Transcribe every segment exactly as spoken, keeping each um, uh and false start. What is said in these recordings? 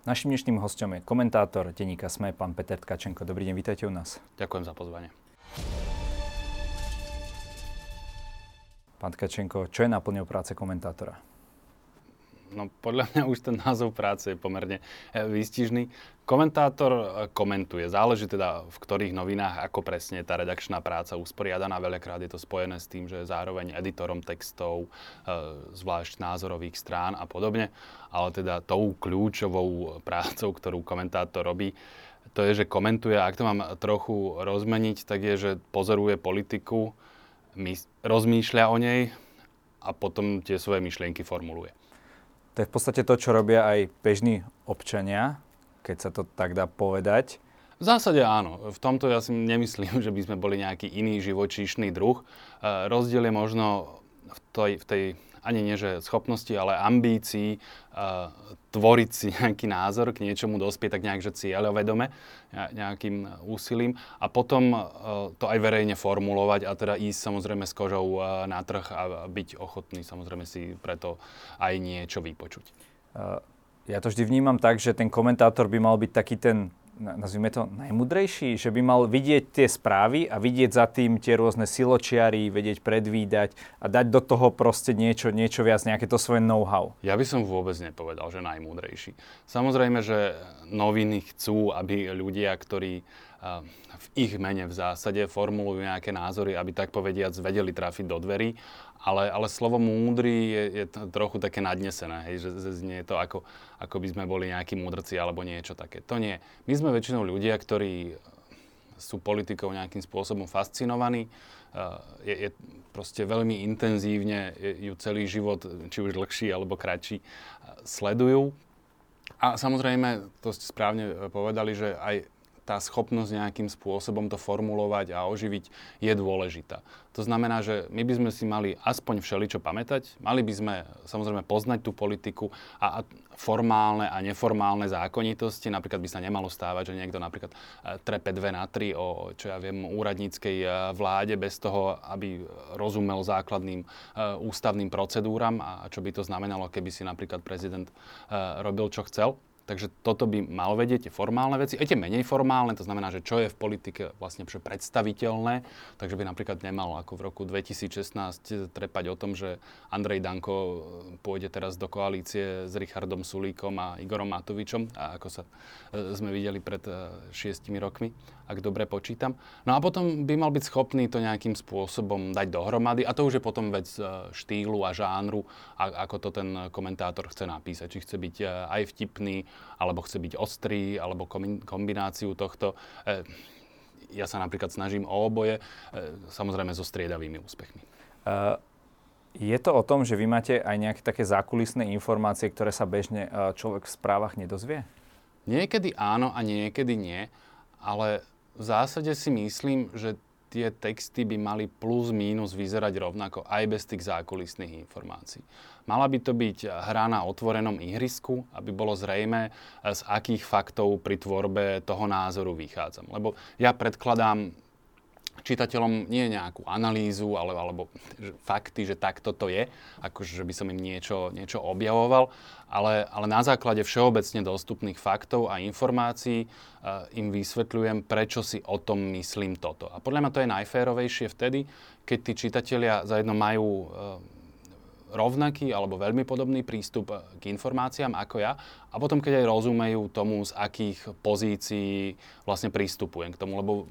Naším dnešným hosťom je komentátor denníka SME, pán Peter Kačenko. Dobrý deň, vítajte u nás. Ďakujem za pozvanie. Pán Kačenko, čo je náplňou práce komentátora? No podľa mňa už ten názov práce je pomerne výstižný. Komentátor komentuje, záleží teda v ktorých novinách, ako presne tá redakčná práca usporiadaná. Veľakrát je to spojené s tým, že je zároveň editorom textov, zvlášť názorových strán a podobne. Ale teda tou kľúčovou prácou, ktorú komentátor robí, to je, že komentuje, a ak to mám trochu rozmeniť, tak je, že pozoruje politiku, mys- rozmýšľa o nej a potom tie svoje myšlienky formuluje. To je v podstate to, čo robia aj bežní občania, keď sa to tak dá povedať. V zásade áno. V tomto ja si nemyslím, že by sme boli nejaký iný živočíšny druh. E, rozdiel je možno v tej, v tej ani nie že schopnosti, ale ambícii e, tvoriť si nejaký názor, k niečomu dospieť, tak nejak, že cieľovedome, nejakým úsilím. A potom e, to aj verejne formulovať a teda ísť samozrejme s kožou e, na trh a byť ochotný samozrejme si preto aj niečo vypočuť. Ja to vždy vnímam tak, že ten komentátor by mal byť taký ten, nazvime to, najmudrejší, že by mal vidieť tie správy a vidieť za tým tie rôzne siločiary, vedieť predvídať a dať do toho proste niečo, niečo viac, nejaké to svoje know-how. Ja by som vôbec nepovedal, že najmúdrejší. Samozrejme, že noviny chcú, aby ľudia, ktorí v ich mene v zásade formulujú nejaké názory, aby tak povediac vedeli trafiť do dverí, ale, ale slovo múdry je, je trochu také nadnesené, hej, že, že nie je to ako, ako by sme boli nejakí múdrci alebo niečo také. To nie. My sme väčšinou ľudia, ktorí sú politikou nejakým spôsobom fascinovaní, je, je proste veľmi intenzívne ju celý život, či už dlhší alebo kratší, sledujú. A samozrejme, to ste správne povedali, že aj tá schopnosť nejakým spôsobom to formulovať a oživiť je dôležitá. To znamená, že my by sme si mali aspoň všeličo pamätať, mali by sme samozrejme poznať tú politiku a, a formálne a neformálne zákonitosti. Napríklad by sa nemalo stávať, že niekto napríklad trepe dve na tri o, čo ja viem, úradníckej vláde bez toho, aby rozumel základným uh, ústavným procedúram a, a čo by to znamenalo, keby si napríklad prezident uh, robil, čo chcel. Takže toto by mal vedieť, formálne veci, aj tie menej formálne, to znamená, že čo je v politike vlastne predstaviteľné, takže by napríklad nemal ako v roku dvetisícšestnásť trepať o tom, že Andrej Danko pôjde teraz do koalície s Richardom Sulíkom a Igorom Matovičom, a ako sa e, sme videli pred e, šiestimi rokmi, ak dobre počítam. No a potom by mal byť schopný to nejakým spôsobom dať dohromady a to už je potom vec e, štýlu a žánru, a, ako to ten komentátor chce napísať, či chce byť e, aj vtipný, alebo chce byť ostrý, alebo kombináciu tohto. Ja sa napríklad snažím o oboje, samozrejme so striedavými úspechmi. Je to o tom, že vy máte aj nejaké také zákulisné informácie, ktoré sa bežne človek v správach nedozvie? Niekedy áno a niekedy nie, ale v zásade si myslím, že tie texty by mali plus mínus vyzerať rovnako aj bez tých zákulisných informácií. Mala by to byť hra na otvorenom ihrisku, aby bolo zrejmé, z akých faktov pri tvorbe toho názoru vychádzam. Lebo ja predkladám čitateľom nie nejakú analýzu, ale, alebo že fakty, že takto to je, akože by som im niečo, niečo objavoval, ale, ale na základe všeobecne dostupných faktov a informácií e, im vysvetľujem, prečo si o tom myslím toto. A podľa mňa to je najférovejšie vtedy, keď tí čitatelia zajedno majú E, rovnaký alebo veľmi podobný prístup k informáciám ako ja a potom keď aj rozumejú tomu, z akých pozícií vlastne prístupujem k tomu, lebo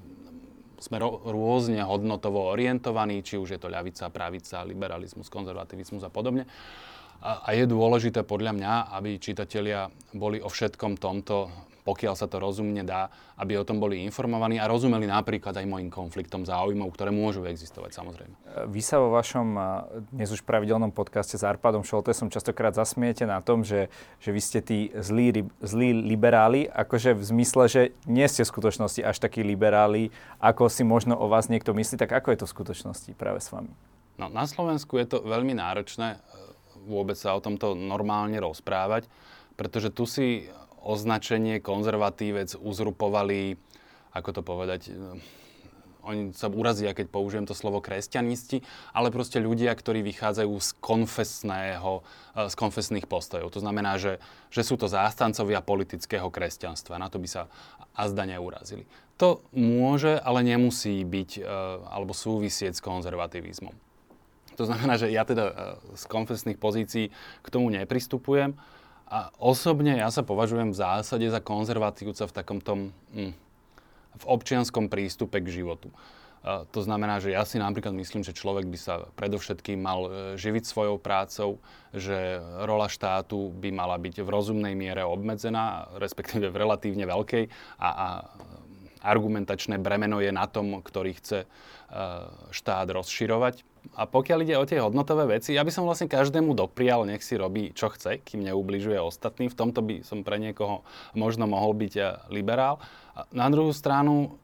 sme ro- rôzne hodnotovo orientovaní, či už je to ľavica, pravica, liberalizmus, konzervativizmus a podobne. A, a je dôležité podľa mňa, aby čitatelia boli o všetkom tomto, pokiaľ sa to rozumne dá, aby o tom boli informovaní a rozumeli napríklad aj mojim konfliktom záujmov, ktoré môžu existovať samozrejme. Vy sa vo vašom dnes už pravidelnom podcaste s Arpádom Soltészom častokrát zasmiete na tom, že, že vy ste tí zlí, zlí liberáli, akože v zmysle, že nie ste v skutočnosti až takí liberáli, ako si možno o vás niekto myslí, tak ako je to v skutočnosti práve s vami? No, na Slovensku je to veľmi náročné vôbec sa o tomto normálne rozprávať, pretože tu si označenie konzervatívec uzurpovali, ako to povedať, oni sa urazia, keď použijem to slovo kresťanisti, ale proste ľudia, ktorí vychádzajú z konfesného, z konfesných postojov. To znamená, že, že sú to zástancovia politického kresťanstva. Na to by sa azda neurazili. To môže, ale nemusí byť alebo súvisieť s konzervativizmom. To znamená, že ja teda z konfesných pozícií k tomu nepristupujem. A osobne ja sa považujem v zásade za konzervatívca v takomto hm, v občianskom prístupe k životu. E, to znamená, že ja si napríklad myslím, že človek by sa predovšetkým mal živiť svojou prácou, že rola štátu by mala byť v rozumnej miere obmedzená, respektíve v relatívne veľkej a, a argumentačné bremeno je na tom, ktorý chce e, štát rozširovať. A pokiaľ ide o tie hodnotové veci, ja by som vlastne každému doprial, nech si robí, čo chce, kým neubližuje ostatní. V tomto by som pre niekoho možno mohol byť liberál. Na druhú stranu,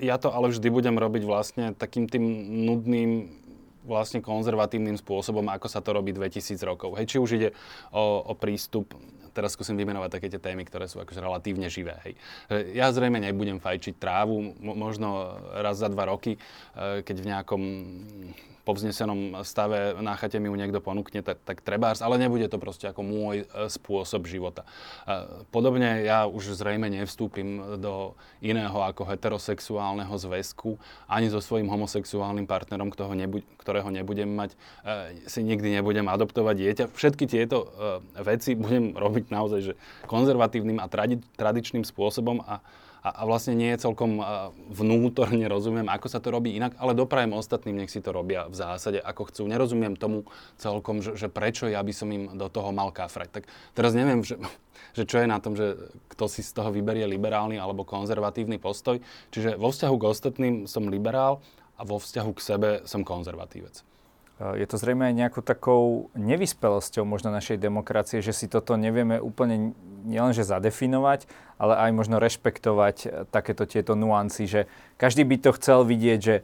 ja to ale vždy budem robiť vlastne takým tým nudným, vlastne konzervatívnym spôsobom, ako sa to robí dvetisíc rokov. Hej, či už ide o, o prístup, teraz skúsim vymenovať také tie témy, ktoré sú akože relatívne živé. Hej. Ja zrejme nebudem fajčiť trávu, možno raz za dva roky, keď v nejakom povznesenom stave na chate mi ju niekto ponúkne, tak, tak trebárs, ale nebude to proste ako môj spôsob života. Podobne ja už zrejme nevstúpim do iného ako heterosexuálneho zväzku, ani so svojím homosexuálnym partnerom, ktorého, nebu- ktorého nebudem mať, si nikdy nebudem adoptovať dieťa. Všetky tieto veci budem robiť naozaj že konzervatívnym a tradi- tradičným spôsobom a A vlastne nie je celkom vnútorne rozumiem, ako sa to robí inak, ale doprajem ostatným, nech si to robia v zásade, ako chcú. Nerozumiem tomu celkom, že, že prečo ja by som im do toho mal kafrať. Tak teraz neviem, že, že čo je na tom, že kto si z toho vyberie liberálny alebo konzervatívny postoj. Čiže vo vzťahu k ostatným som liberál a vo vzťahu k sebe som konzervatívec. Je to zrejme aj nejakou takou nevyspelosťou možno našej demokracie, že si toto nevieme úplne nielenže zadefinovať, ale aj možno rešpektovať takéto tieto nuancy, že každý by to chcel vidieť, že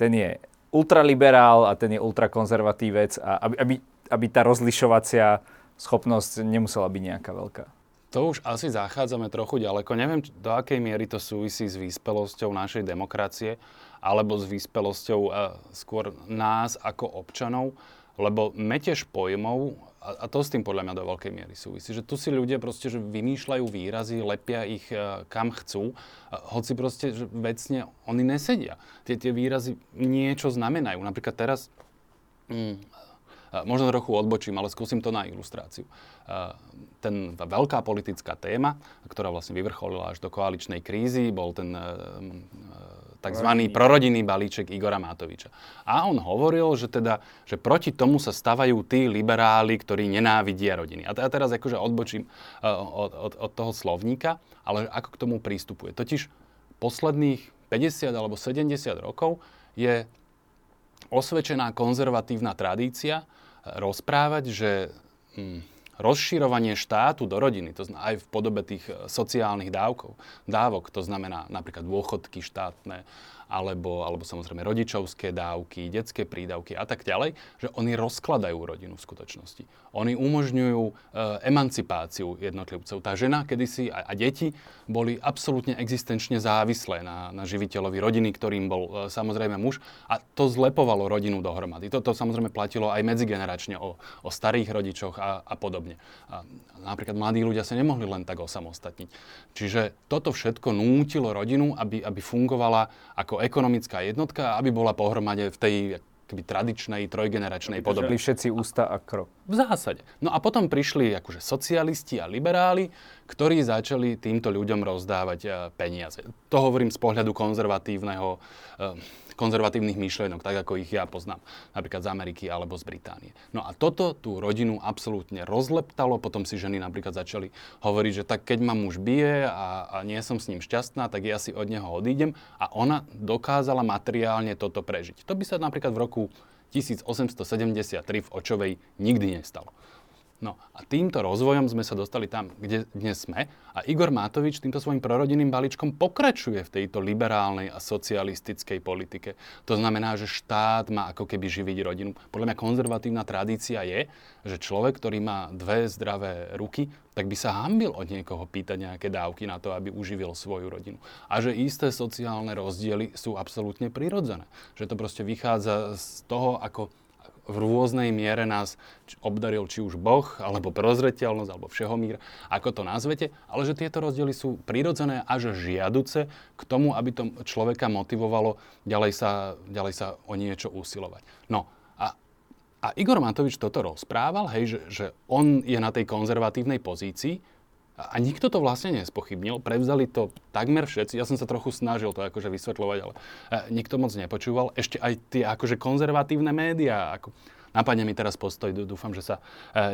ten je ultraliberál a ten je ultrakonzervatívec a aby, aby, aby tá rozlišovacia schopnosť nemusela byť nejaká veľká. To už asi zachádzame trochu ďaleko. Neviem, do akej miery to súvisí s vyspelosťou našej demokracie alebo s vyspelosťou e, skôr nás ako občanov, lebo metež pojmov, a, a to s tým podľa mňa do veľkej miery súvisí, že tu si ľudia proste že vymýšľajú výrazy, lepia ich e, kam chcú, hoci proste že vecne oni nesedia. Tie, tie výrazy niečo znamenajú. Napríklad teraz... Mm, Možno trochu odbočím, ale skúsim to na ilustráciu. Ten veľká politická téma, ktorá vlastne vyvrcholila až do koaličnej krízy, bol ten takzvaný prorodinný balíček Igora Matoviča. A on hovoril, že teda, že proti tomu sa stavajú tí liberáli, ktorí nenávidia rodiny. A ja teraz akože odbočím od, od, od toho slovníka, ale ako k tomu prístupuje. Totiž posledných päťdesiat alebo sedemdesiat rokov je osvedčená konzervatívna tradícia rozprávať, že rozširovanie štátu do rodiny, to znamená aj v podobe tých sociálnych dávkov, dávok, to znamená napríklad dôchodky štátne, alebo, alebo samozrejme rodičovské dávky, detské prídavky a tak ďalej, že oni rozkladajú rodinu v skutočnosti. Oni umožňujú e, emancipáciu jednotlivcov. Tá žena kedysi a, a deti boli absolútne existenčne závislé na, na živiteľovi rodiny, ktorým bol e, samozrejme muž a to zlepovalo rodinu dohromady. Toto samozrejme platilo aj medzigeneračne o, o starých rodičoch a, a podobne. A napríklad mladí ľudia sa nemohli len tak osamostatniť. Čiže toto všetko nútilo rodinu, aby, aby fungovala ako ekonomická jednotka, aby bola pohromade v tej akby tradičnej, trojgeneračnej podobe. Držali všetci ústa a krok. V zásade. No a potom prišli akože socialisti a liberáli, ktorí začali týmto ľuďom rozdávať peniaze. To hovorím z pohľadu konzervatívneho, konzervatívnych myšlienok, tak ako ich ja poznám, napríklad z Ameriky alebo z Británie. No a toto tú rodinu absolútne rozleptalo, potom si ženy napríklad začali hovoriť, že tak keď ma muž bije a, a nie som s ním šťastná, tak ja si od neho odídem a ona dokázala materiálne toto prežiť. To by sa napríklad v roku tisícosemstosedemdesiattri v Očovej nikdy nestalo. No a týmto rozvojom sme sa dostali tam, kde dnes sme. A Igor Matovič týmto svojím prorodinným balíčkom pokračuje v tejto liberálnej a socialistickej politike. To znamená, že štát má ako keby živiť rodinu. Podľa mňa konzervatívna tradícia je, že človek, ktorý má dve zdravé ruky, tak by sa hanbil od niekoho pýtať nejaké dávky na to, aby uživil svoju rodinu. A že isté sociálne rozdiely sú absolútne prirodzené. Že to proste vychádza z toho, ako v rôznej miere nás obdaril či už Boh, alebo prozreteľnosť, alebo všehomír, ako to nazvete, ale že tieto rozdiely sú prirodzené až žiaduce k tomu, aby to človeka motivovalo ďalej sa, ďalej sa o niečo usilovať. No a, a Igor Matovič toto rozprával, hej, že, že on je na tej konzervatívnej pozícii, a nikto to vlastne nespochybnil, prevzali to takmer všetci. Ja som sa trochu snažil to akože vysvetľovať, ale nikto moc nepočúval. Ešte aj tie akože konzervatívne médiá. Ako... Napadne mi teraz Postoj, dúfam, že sa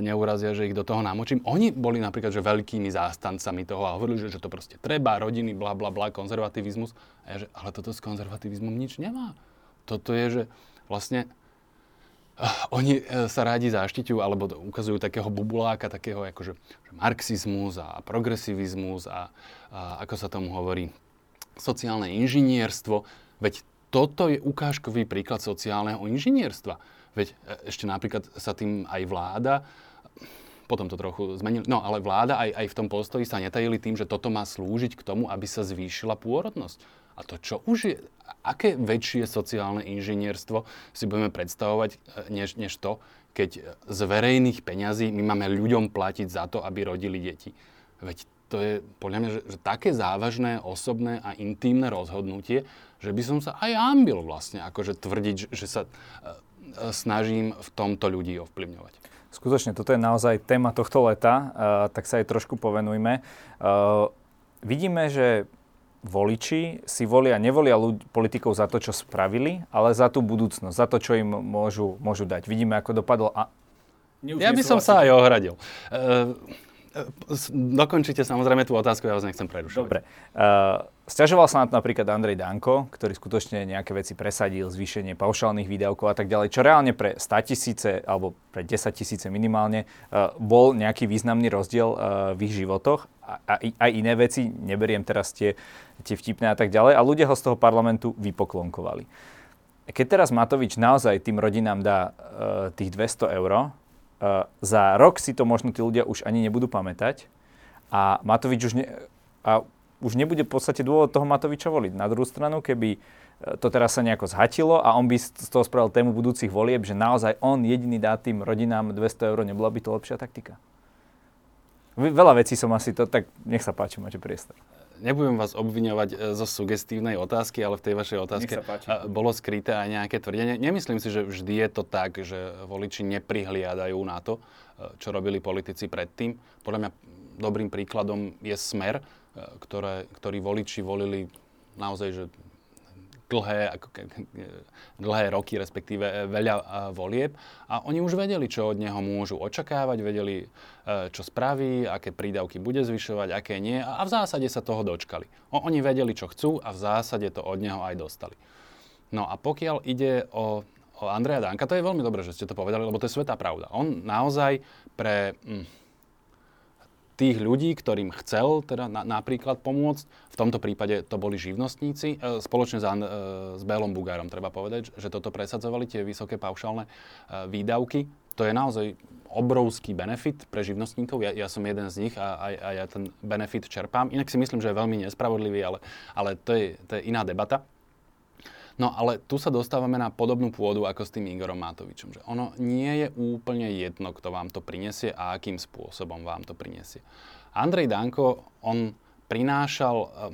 neurazia, že ich do toho namočím. Oni boli napríklad že veľkými zástancami toho a hovorili, že, že to proste treba, rodiny, bla, bla, bla, konzervativizmus. A ja, že, ale toto s konzervativizmom nič nemá. Toto je, že vlastne... Oni sa rádi zaštiťujú, alebo ukazujú takého bubuláka, takého akože marxizmus a progresivizmus a, a ako sa tomu hovorí, sociálne inžinierstvo. Veď toto je ukážkový príklad sociálneho inžinierstva. Veď ešte napríklad sa tým aj vláda, potom to trochu zmenili, no ale vláda aj, aj v tom Postoji sa netajili tým, že toto má slúžiť k tomu, aby sa zvýšila pôrodnosť. A to čo už je, aké väčšie sociálne inžinierstvo si budeme predstavovať, než, než to, keď z verejných peňazí my máme ľuďom platiť za to, aby rodili deti. Veď to je podľa mňa, že, že také závažné, osobné a intímne rozhodnutie, že by som sa aj hanbil vlastne, akože tvrdiť, že, že sa e, e, snažím v tomto ľudí ovplyvňovať. Skutočne, toto je naozaj téma tohto leta, e, tak sa aj trošku povenujme. E, vidíme, že voliči si volia, nevolia ľudí, politikov za to, čo spravili, ale za tú budúcnosť, za to, čo im môžu, môžu dať. Vidíme, ako dopadlo a... Ja by som sa aj ohradil. Uh, dokončite samozrejme tú otázku, ja vás nechcem prerušovať. Dobre. Uh, sťažoval sa na to napríklad Andrej Danko, ktorý skutočne nejaké veci presadil, zvýšenie paušálnych výdavkov a tak ďalej, čo reálne pre sto tisíce alebo pre desať tisíce minimálne uh, bol nejaký významný rozdiel uh, v ich životoch. A aj iné veci, neberiem teraz tie, tie vtipné a tak ďalej. A ľudia ho z toho parlamentu vypoklonkovali. Keď teraz Matovič naozaj tým rodinám dá uh, tých dvesto eur, uh, za rok si to možno tí ľudia už ani nebudú pamätať. A Matovič už, ne, a už nebude v podstate dôvod toho Matoviča voliť. Na druhú stranu, keby to teraz sa nejako zhatilo a on by z toho spravil tému budúcich volieb, že naozaj on jediný dá tým rodinám dvesto eur, nebola by to lepšia taktika? Veľa vecí som asi to, tak nech sa páči, máte priestor. Nebudem vás obviňovať zo sugestívnej otázky, ale v tej vašej otázke bolo skryté aj nejaké tvrdenie. Nemyslím si, že vždy je to tak, že voliči neprihliadajú na to, čo robili politici predtým. Podľa mňa dobrým príkladom je Smer, ktoré, ktorý voliči volili naozaj, že dlhé, dlhé roky, respektíve veľa volieb. A oni už vedeli, čo od neho môžu očakávať, vedeli, čo spraví, aké prídavky bude zvyšovať, aké nie. A v zásade sa toho dočkali. Oni vedeli, čo chcú a v zásade to od neho aj dostali. No a pokiaľ ide o, o Andreja Danka, to je veľmi dobré, že ste to povedali, lebo to je svätá pravda. On naozaj pre... Hm, tých ľudí, ktorým chcel teda na, napríklad pomôcť, v tomto prípade to boli živnostníci, e, spoločne s, e, s Bélom Bugárom, treba povedať, že toto presadzovali, tie vysoké paušálne e, výdavky. To je naozaj obrovský benefit pre živnostníkov, ja, ja som jeden z nich a, a, a ja ten benefit čerpám. Inak si myslím, že je veľmi nespravodlivý, ale, ale to, je, to je iná debata. No ale tu sa dostávame na podobnú pôdu ako s tým Igorom Matovičom, že ono nie je úplne jedno, kto vám to prinesie a akým spôsobom vám to prinesie. Andrej Danko, on prinášal,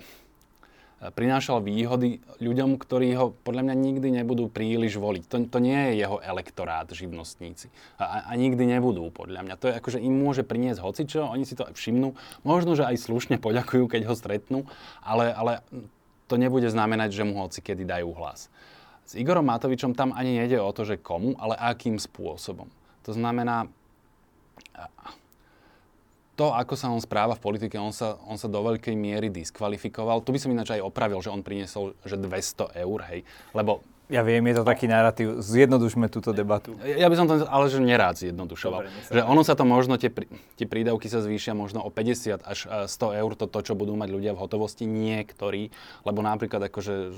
prinášal výhody ľuďom, ktorí ho podľa mňa nikdy nebudú príliš voliť. To, to nie je jeho elektorát, živnostníci. A, a nikdy nebudú, podľa mňa. To je akože im môže priniesť hocičo, oni si to všimnú. Možno, že aj slušne poďakujú, keď ho stretnú, ale... ale to nebude znamenať, že mu hoci kedy dajú hlas. S Igorom Matovičom tam ani nejde o to, že komu, ale akým spôsobom. To znamená, to, ako sa on správa v politike, on sa, on sa do veľkej miery diskvalifikoval. Tu by som ináč aj opravil, že on priniesol že dvesto eur, hej. Lebo Ja viem, je to taký narratív. Zjednodušme túto debatu. Ja by som to, ale že nerád zjednodušoval. Dobre, že ono sa to možno, tie, tie prídavky sa zvýšia možno o päťdesiat až sto eur, to, to čo budú mať ľudia v hotovosti, niektorí, lebo napríklad akože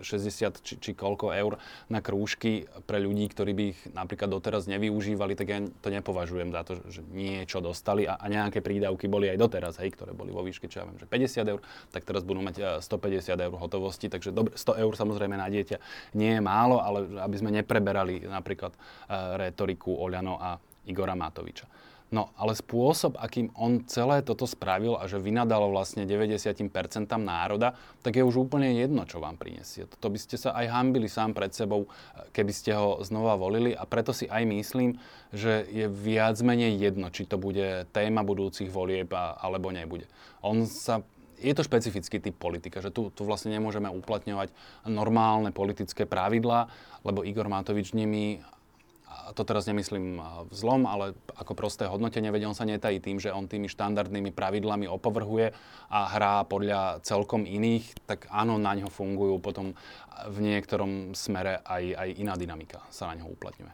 šesťdesiat či, či koľko eur na krúžky pre ľudí, ktorí by ich napríklad doteraz nevyužívali, tak ja to nepovažujem za to, že niečo dostali a, a nejaké prídavky boli aj doteraz, hej, ktoré boli vo výške, čo ja viem, že päťdesiat eur, tak teraz budú mať stopäťdesiat eur hotovosti, takže dobre, sto eur samozrejme na dieťa nie je málo, ale aby sme nepreberali napríklad uh, retoriku OĽANO a Igora Matoviča. No, ale spôsob, akým on celé toto spravil a že vynadalo vlastne deväťdesiat percent národa, tak je už úplne jedno, čo vám prinesie. To by ste sa aj hanbili sám pred sebou, keby ste ho znova volili. A preto si aj myslím, že je viac menej jedno, či to bude téma budúcich volieb alebo nebude. On sa... Je to špecifický typ politika, že tu, tu vlastne nemôžeme uplatňovať normálne politické pravidlá, lebo Igor Matovič nimi, a to teraz nemyslím v zlom, ale ako prosté hodnotenie, veď on sa netají tým, že on tými štandardnými pravidlami opovrhuje a hrá podľa celkom iných, tak áno, na ňo fungujú potom v niektorom smere aj, aj iná dynamika sa na ňo uplatňuje.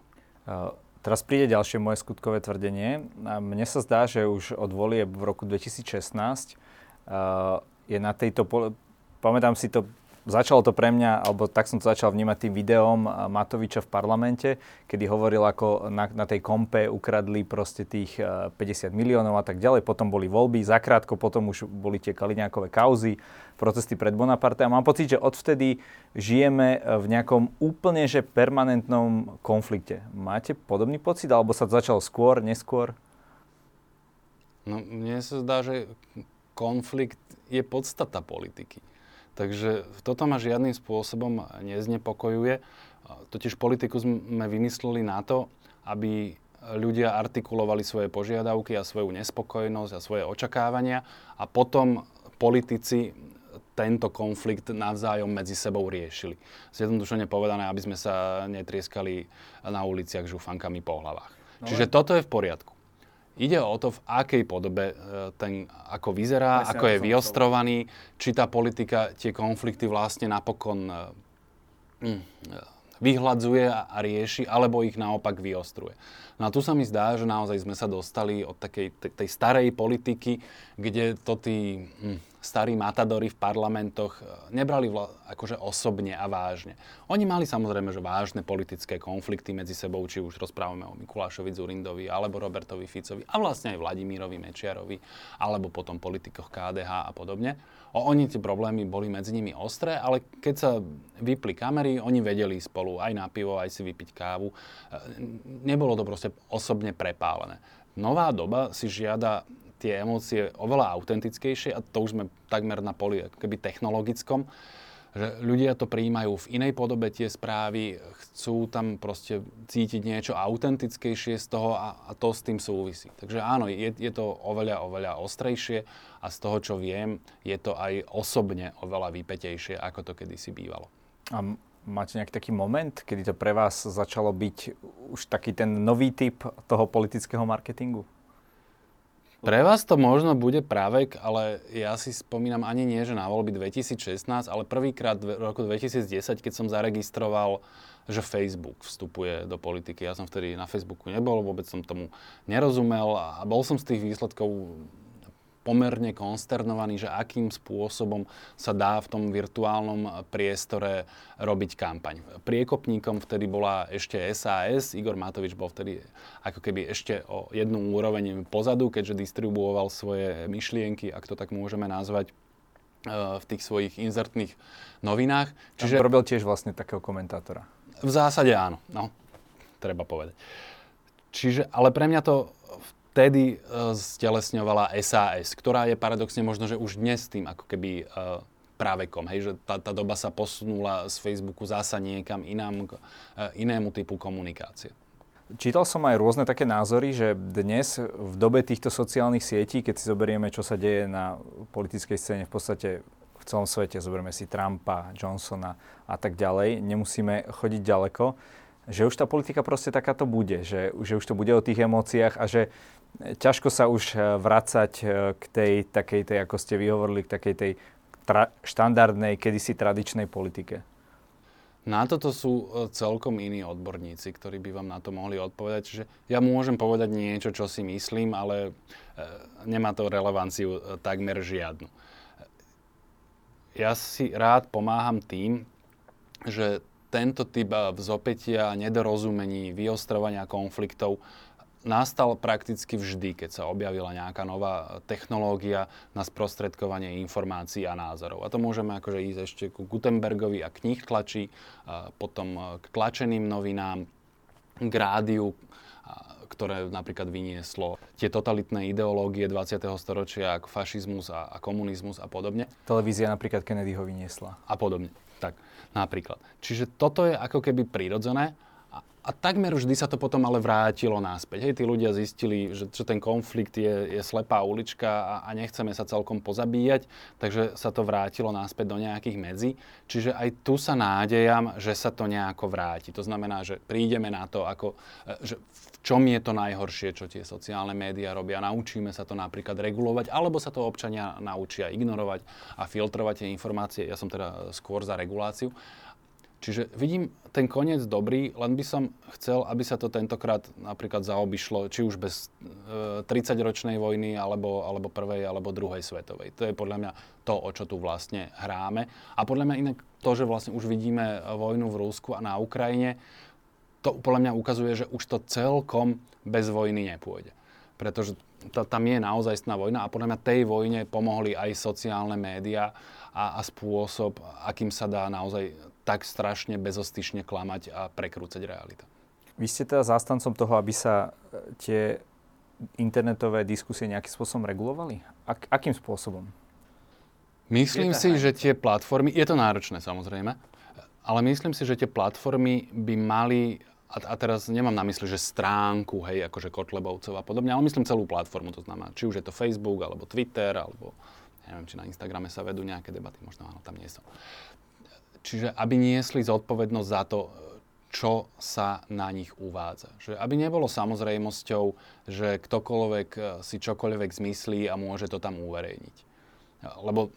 Teraz príde ďalšie moje skutkové tvrdenie. Mne sa zdá, že už od volieb v roku dvetisícšestnásť Uh, je na tejto, pol- pamätám si to, začalo to pre mňa, alebo tak som to začal vnímať tým videom Matoviča v parlamente, kedy hovoril, ako na, na tej kompe ukradli proste tých uh, päťdesiat miliónov a tak ďalej, potom boli voľby, zakrátko potom už boli tie Kaliňákové kauzy, protesty pred Bonaparte a mám pocit, že odvtedy žijeme v nejakom úplne že permanentnom konflikte. Máte podobný pocit, alebo sa to začalo skôr, neskôr? No, mne sa zdá, že... konflikt je podstata politiky. Takže toto ma žiadnym spôsobom neznepokojuje. Totiž politiku sme vymysleli na to, aby ľudia artikulovali svoje požiadavky a svoju nespokojnosť a svoje očakávania a potom politici tento konflikt navzájom medzi sebou riešili. Zjednodušene povedané, aby sme sa netrieskali na uliciach žufankami po hlavách. No, čiže toto je v poriadku. Ide o to, v akej podobe ten, ako vyzerá, Vesne, ako je vyostrovaný, či tá politika tie konflikty vlastne napokon mm, vyhľadzuje a rieši, alebo ich naopak vyostruje. No a tu sa mi zdá, že naozaj sme sa dostali od takej tej starej politiky, kde to tí mm, starí matadori v parlamentoch nebrali vla, akože osobne a vážne. Oni mali samozrejme, že vážne politické konflikty medzi sebou, či už rozprávame o Mikulášovi Dzurindovi, alebo Robertovi Ficovi, a vlastne aj Vladimírovi Mečiarovi, alebo potom politikoch ká dé há a podobne. O, oni tie problémy boli medzi nimi ostré, ale keď sa vypli kamery, oni vedeli spolu aj na pivo, aj si vypiť kávu. Nebolo to proste osobne prepálené. Nová doba si žiada tie emócie oveľa autentickejšie a to už sme takmer na poli keby technologickom, že ľudia to prijímajú v inej podobe, tie správy, chcú tam proste cítiť niečo autentickejšie z toho a, a to s tým súvisí. Takže áno, je, je to oveľa, oveľa ostrejšie a z toho, čo viem, je to aj osobne oveľa výpetejšie, ako to kedysi bývalo. A máte nejaký taký moment, kedy to pre vás začalo byť už taký ten nový typ toho politického marketingu? Pre vás to možno bude pravek, ale ja si spomínam ani nie, že na voľby dvetisícšestnásť, ale prvýkrát v roku dvetisícdesať, keď som zaregistroval, že Facebook vstupuje do politiky. Ja som vtedy na Facebooku nebol, vôbec som tomu nerozumel a bol som z tých výsledkov pomerne konsternovaný, že akým spôsobom sa dá v tom virtuálnom priestore robiť kampaň. Priekopníkom vtedy bola ešte es a es, Igor Matovič bol vtedy ako keby ešte o jednu úroveň pozadu, keďže distribuoval svoje myšlienky, ak to tak môžeme nazvať, v tých svojich inzertných novinách. Čiže robil tiež vlastne takého komentátora. V zásade áno, no, treba povedať. Čiže, ale pre mňa to vtedy stelesňovala es a es, ktorá je paradoxne možno, že už dnes tým ako keby uh, právekom. Hej, že tá, tá doba sa posunula z Facebooku zasa niekam inám, uh, inému typu komunikácie. Čítal som aj rôzne také názory, že dnes v dobe týchto sociálnych sietí, keď si zoberieme, čo sa deje na politickej scéne v podstate v celom svete, zoberieme si Trumpa, Johnsona a tak ďalej, nemusíme chodiť ďaleko, že už tá politika proste takáto bude, že, že už to bude o tých emóciách a že ťažko sa už vracať k tej takej tej, ako ste vyhovorili, k takej tej tra- štandardnej, kedysi tradičnej politike. Na toto sú celkom iní odborníci, ktorí by vám na to mohli odpovedať. Čiže ja môžem povedať niečo, čo si myslím, ale nemá to relevanciu takmer žiadnu. Ja si rád pomáham tým, že tento typ vzopätia, nedorozumení, vyostrovania konfliktov nastal prakticky vždy, keď sa objavila nejaká nová technológia na sprostredkovanie informácií a názorov. A to môžeme akože ísť ešte ku Gutenbergovi a kníh tlači, a potom k tlačeným novinám, k rádiu, ktoré napríklad vynieslo tie totalitné ideológie dvadsiateho storočia, ako fašizmus a, a komunizmus a podobne. Televízia napríklad Kennedyho vyniesla. A podobne, tak, napríklad. Čiže toto je ako keby prirodzené a, a takmer vždy sa to potom ale vrátilo naspäť. Hej, tí ľudia zistili, že, že ten konflikt je, je slepá ulička a, a nechceme sa celkom pozabíjať, takže sa to vrátilo naspäť do nejakých medzí. Čiže aj tu sa nádejam, že sa to nejako vráti. To znamená, že prídeme na to, ako... Že čom je to najhoršie, čo tie sociálne médiá robia. Naučíme sa to napríklad regulovať, alebo sa to občania naučia ignorovať a filtrovať tie informácie. Ja som teda skôr za reguláciu. Čiže vidím ten koniec dobrý, len by som chcel, aby sa to tentokrát napríklad zaobišlo, či už bez e, tridsaťročnej vojny, alebo, alebo prvej, alebo druhej svetovej. To je podľa mňa to, o čo tu vlastne hráme. A podľa mňa inak to, že vlastne už vidíme vojnu v Rúsku a na Ukrajine, to podľa mňa ukazuje, že už to celkom bez vojny nepôjde. Pretože t- tam je naozajstná vojna a podľa mňa tej vojne pomohli aj sociálne médiá a, a spôsob, akým sa dá naozaj tak strašne bezostyšne klamať a prekrúcať realita. Vy ste teda zástancom toho, aby sa tie internetové diskusie nejakým spôsobom regulovali? Ak- akým spôsobom? Myslím si, že tie platformy... Je to náročné, samozrejme. Ale myslím si, že tie platformy by mali, a teraz nemám na mysli, že stránku, hej, akože Kotlebovcov a podobne, ale myslím celú platformu, to znamená, či už je to Facebook, alebo Twitter, alebo neviem, či na Instagrame sa vedú nejaké debaty, možno áno, tam nie som. Čiže aby niesli zodpovednosť za to, čo sa na nich uvádza. Že aby nebolo samozrejmosťou, že ktokoľvek si čokoľvek zmyslí a môže to tam uverejniť. Lebo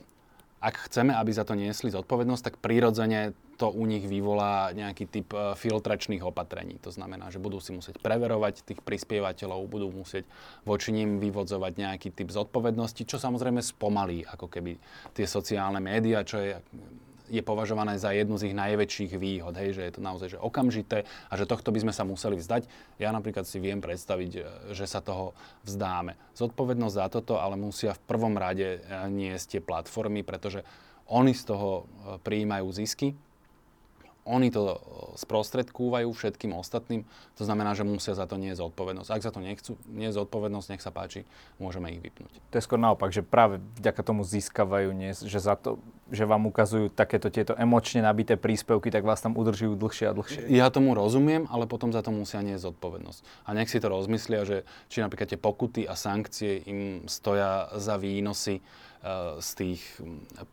ak chceme, aby za to niesli zodpovednosť, tak prirodzene to u nich vyvolá nejaký typ filtračných opatrení. To znamená, že budú si musieť preverovať tých prispievateľov, budú musieť voči nim vyvodzovať nejaký typ zodpovednosti, čo samozrejme spomalí ako keby tie sociálne médiá, čo je, je považované za jednu z ich najväčších výhod. Hej, že je to naozaj že okamžité a že tohto by sme sa museli vzdať. Ja napríklad si viem predstaviť, že sa toho vzdáme. Zodpovednosť za toto ale musia v prvom rade niesť tie platformy, pretože oni z toho prijímajú zisky. Oni to sprostredkúvajú všetkým ostatným, to znamená, že musia za to niesť zodpovednosť. Ak za to nechcú niesť zodpovednosť, nech sa páči, môžeme ich vypnúť. To je skôr naopak, že práve vďaka tomu získavajú, že za to, že vám ukazujú takéto tieto emočne nabité príspevky, tak vás tam udržujú dlhšie a dlhšie. Ja tomu rozumiem, ale potom za to musia niesť zodpovednosť. A nech si to rozmyslia, že či napríklad tie pokuty a sankcie im stoja za výnosy z tých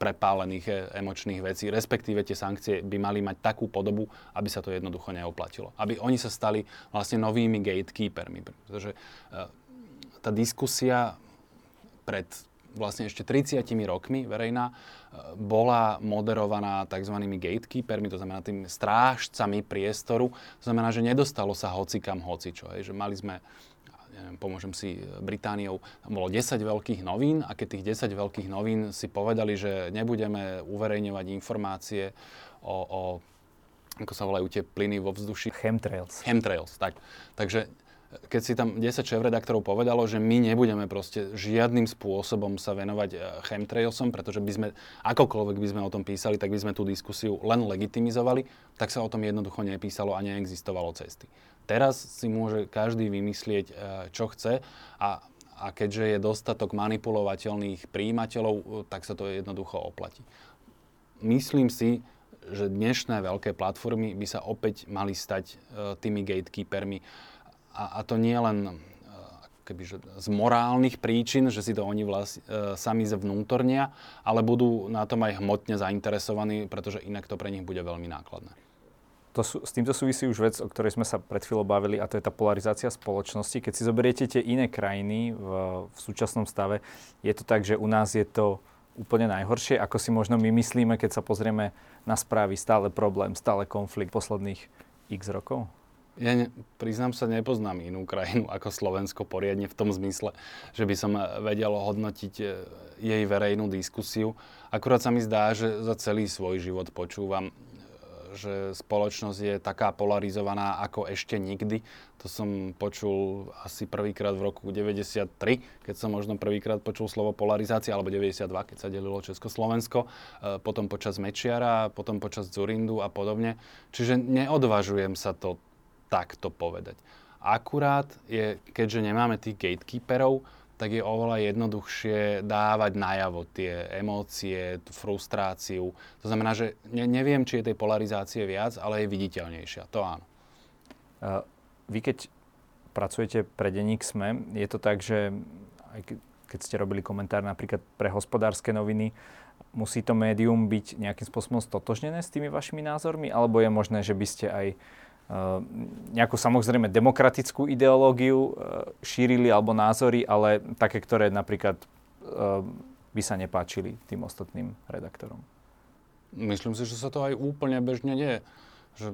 prepálených emočných vecí, respektíve tie sankcie by mali mať takú podobu, aby sa to jednoducho neoplatilo. Aby oni sa stali vlastne novými gatekeepermi. Pretože tá diskusia pred vlastne ešte tridsiatimi rokmi verejná bola moderovaná tzv. Gatekeepermi, to znamená tými strážcami priestoru. To znamená, že nedostalo sa hocikam hocičo. Že mali sme... pomôžem si Britániou, bolo desať veľkých novín a keď tých desať veľkých novín si povedali, že nebudeme uverejňovať informácie o, o ako sa volajú tie plyny vo vzduchu. Chemtrails. Chemtrails, tak. Takže keď si tam desať šéfredaktorov povedalo, že my nebudeme proste žiadnym spôsobom sa venovať chemtrailsom, pretože by sme, akokoľvek by sme o tom písali, tak by sme tú diskusiu len legitimizovali, tak sa o tom jednoducho nepísalo a neexistovalo cesty. Teraz si môže každý vymyslieť, čo chce a, a keďže je dostatok manipulovateľných prijímateľov, tak sa to jednoducho oplatí. Myslím si, že dnešné veľké platformy by sa opäť mali stať tými gatekeepermi a, a to nie len kebyže z morálnych príčin, že si to oni vlast, e, sami zvnútornia, ale budú na tom aj hmotne zainteresovaní, pretože inak to pre nich bude veľmi nákladné. To sú, s týmto súvisí už vec, o ktorej sme sa pred chvíľou bavili, a to je tá polarizácia spoločnosti. Keď si zoberiete tie iné krajiny v, v súčasnom stave, je to tak, že u nás je to úplne najhoršie, ako si možno my myslíme, keď sa pozrieme na správy, stále problém, stále konflikt posledných x rokov? Ja ne, priznám sa, nepoznám inú krajinu ako Slovensko poriadne v tom zmysle, že by som vedel hodnotiť jej verejnú diskusiu. Akurát sa mi zdá, že za celý svoj život počúvam, že spoločnosť je taká polarizovaná ako ešte nikdy. To som počul asi prvýkrát v roku deväťdesiattri, keď som možno prvýkrát počul slovo polarizácia, alebo deväťdesiatdva, keď sa delilo Československo, potom počas Mečiara, potom počas Dzurindu a podobne. Čiže neodvažujem sa to takto povedať. Akurát je, keďže nemáme tých gatekeeperov, tak je oveľa jednoduchšie dávať najavo tie emócie, tú frustráciu. To znamená, že ne, neviem, či je tej polarizácie viac, ale je viditeľnejšia. To áno. Uh, vy keď pracujete pre denník SME, je to tak, že aj keď ste robili komentár napríklad pre Hospodárske noviny, musí to médium byť nejakým spôsobom stotožnené s tými vašimi názormi? Alebo je možné, že by ste aj Uh, nejakú samozrejme demokratickú ideológiu uh, šírili alebo názory, ale také, ktoré napríklad uh, by sa nepáčili tým ostatným redaktorom? Myslím si, že sa to aj úplne bežne deje. Že,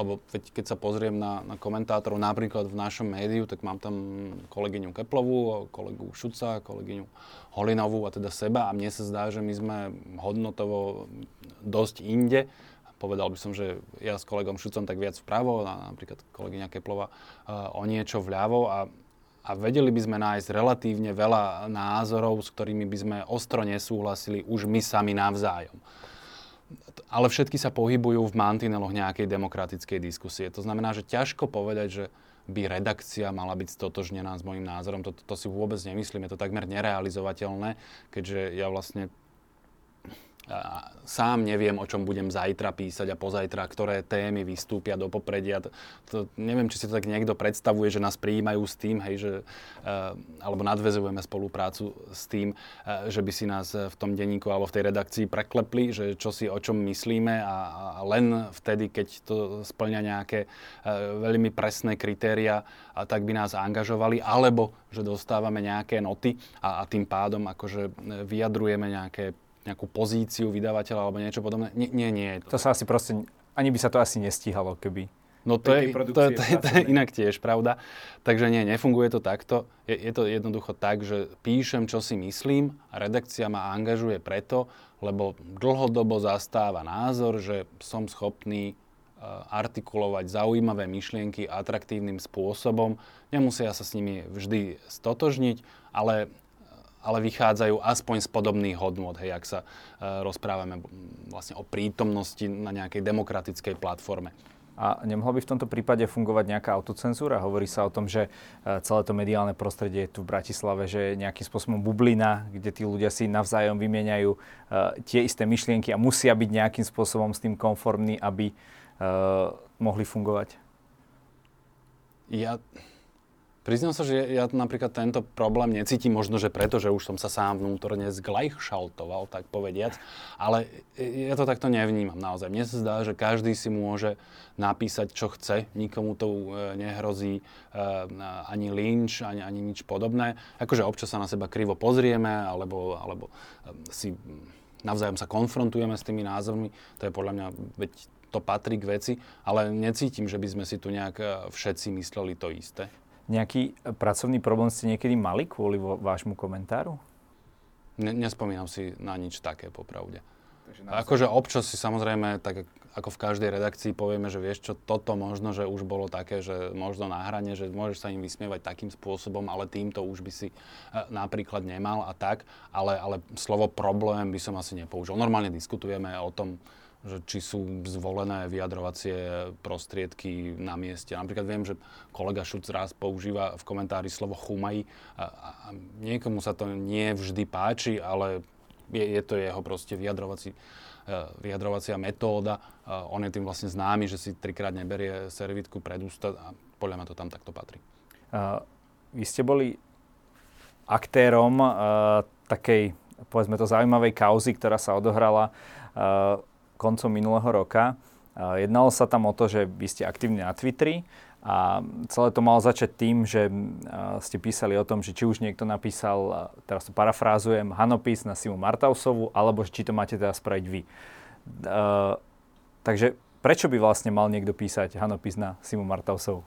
lebo veď, keď sa pozriem na, na komentátorov napríklad v našom médiu, tak mám tam kolegyňu Keplovú, kolegu Šuca, kolegyňu Holinovú a teda seba a mne sa zdá, že my sme hodnotovo dosť inde. Povedal by som, že ja s kolegom Šucom tak viac vpravo, napríklad kolegyňa Keplova o niečo vľavo a, a vedeli by sme nájsť relatívne veľa názorov, s ktorými by sme ostro nesúhlasili už my sami navzájom. Ale všetky sa pohybujú v mantineloch nejakej demokratickej diskusie. To znamená, že ťažko povedať, že by redakcia mala byť stotožnená s môjim názorom. To, to, to si vôbec nemyslím, je to takmer nerealizovateľné, keďže ja vlastne a sám neviem, o čom budem zajtra písať a pozajtra, ktoré témy vystúpia do popredia. To, to, neviem, či si to tak niekto predstavuje, že nás prijímajú s tým, hej, že, uh, alebo nadväzujeme spoluprácu s tým, uh, že by si nás v tom denníku alebo v tej redakcii preklepli, že čo si o čom myslíme a, a len vtedy, keď to spĺňa nejaké uh, veľmi presné kritéria, a tak by nás angažovali, alebo že dostávame nejaké noty a, a tým pádom akože vyjadrujeme nejaké nejakú pozíciu vydavateľa alebo niečo podobné. Nie, nie, nie. To sa asi proste, ani by sa to asi nestíhalo, keby... No to je, to, to, je, to je inak tiež, pravda. Takže nie, nefunguje to takto. Je, je to jednoducho tak, že píšem, čo si myslím a redakcia ma angažuje preto, lebo dlhodobo zastáva názor, že som schopný artikulovať zaujímavé myšlienky atraktívnym spôsobom. Nemusia sa s nimi vždy stotožniť, ale... ale vychádzajú aspoň z podobných hodnôt, hej, ak sa e, rozprávame vlastne o prítomnosti na nejakej demokratickej platforme. A nemohla by v tomto prípade fungovať nejaká autocenzúra? Hovorí sa o tom, že celé to mediálne prostredie je tu v Bratislave, že je nejakým spôsobom bublina, kde tí ľudia si navzájom vymieňajú e, tie isté myšlienky a musia byť nejakým spôsobom s tým konformní, aby e, mohli fungovať. Ja... Priznám sa, že ja napríklad tento problém necítim, možno, že preto, že už som sa sám vnútorne zglajchšaltoval, tak povediac, ale ja to takto nevnímam naozaj. Mne sa zdá, že každý si môže napísať, čo chce, nikomu to nehrozí ani lynč, ani, ani nič podobné. Akože občas sa na seba krivo pozrieme, alebo, alebo si navzájom sa konfrontujeme s tými názormi, to je podľa mňa... Veď to patrí k veci, ale necítim, že by sme si tu nejak všetci mysleli to isté. Nejaký pracovný problém ste niekedy mali kvôli vo, vášmu komentáru? Ne, nespomínam si na nič také, popravde. Akože občas si samozrejme, tak ako v každej redakcii povieme, že vieš čo, toto možno, že už bolo také, že možno na hrane, že môžeš sa im vysmievať takým spôsobom, ale týmto už by si napríklad nemal a tak, ale, ale slovo problém by som asi nepoužil. Normálne diskutujeme o tom, že či sú zvolené vyjadrovacie prostriedky na mieste. Napríklad viem, že kolega Šuc raz používa v komentári slovo chumají a niekomu sa to nie vždy páči, ale je, je to jeho proste vyjadrovací, vyjadrovacia metóda. On je tým vlastne známy, že si trikrát neberie servítku pred ústa a podľa mňa to tam takto patrí. Uh, vy ste boli aktérom uh, takej, povedzme to, zaujímavej kauzy, ktorá sa odohrala uh, koncom minulého roka. Jednalo sa tam o to, že vy ste aktívni na Twitteri A celé to malo začať tým, že ste písali o tom, že či už niekto napísal, teraz to parafrázujem, hanopis na Simu Martausovú, alebo či to máte teda spraviť vy. Uh, takže prečo by vlastne mal niekto písať hanopis na Simu Martausovú?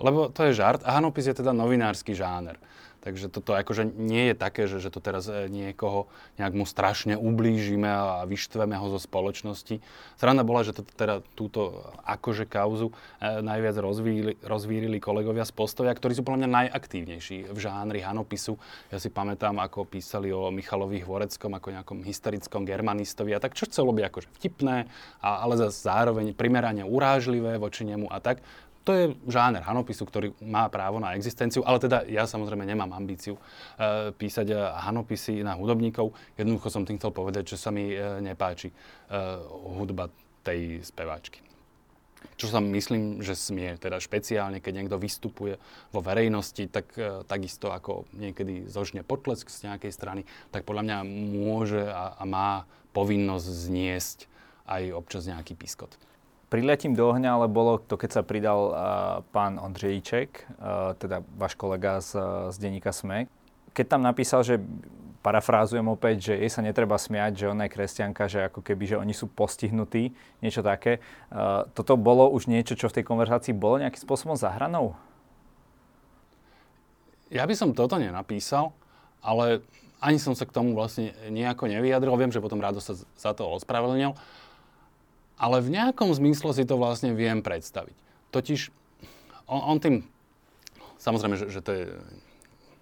Lebo to je žart a hanopis je teda novinársky žáner. Takže toto akože nie je také, že, že to teraz niekoho nejak mu strašne ublížime a vyštveme ho zo spoločnosti. Sranda bola, že to teda túto akože kauzu e, najviac rozvírili, rozvírili kolegovia z Postoja, ktorí sú podľa mňa najaktívnejší v žánri hanopisu. Ja si pamätám, ako písali o Michalovi Hvoreckom ako nejakom historickom germanistovi a tak, čo chcelo by akože vtipné, a, ale zase zároveň primerane urážlivé voči nemu a tak. To je žáner hanopisu, ktorý má právo na existenciu, ale teda ja samozrejme nemám ambíciu e, písať hanopisy na hudobníkov. Jednoducho som tým chcel povedať, že sa mi e, nepáči e, hudba tej speváčky. Čo sa myslím, že smie, teda špeciálne, keď niekto vystupuje vo verejnosti, tak e, takisto ako niekedy zožne potlesk z nejakej strany, tak podľa mňa môže a, a má povinnosť zniesť aj občas nejaký piskot. Priletím do ohňa, ale bolo to, keď sa pridal uh, pán Ondřejíček, uh, teda váš kolega z, z denníka es em e. Keď tam napísal, že, parafrázujem opäť, že jej sa netreba smiať, že ona je kresťanka, že ako keby, že oni sú postihnutí, niečo také. Uh, toto bolo už niečo, čo v tej konverzácii bolo nejakým spôsobom zahranou? Ja by som toto nenapísal, ale ani som sa k tomu vlastne nejako nevyjadril. Viem, že potom Rado sa za to ospravedlnil. Ale v nejakom zmysle si to vlastne viem predstaviť. Totiž on, on tým, samozrejme, že, že to je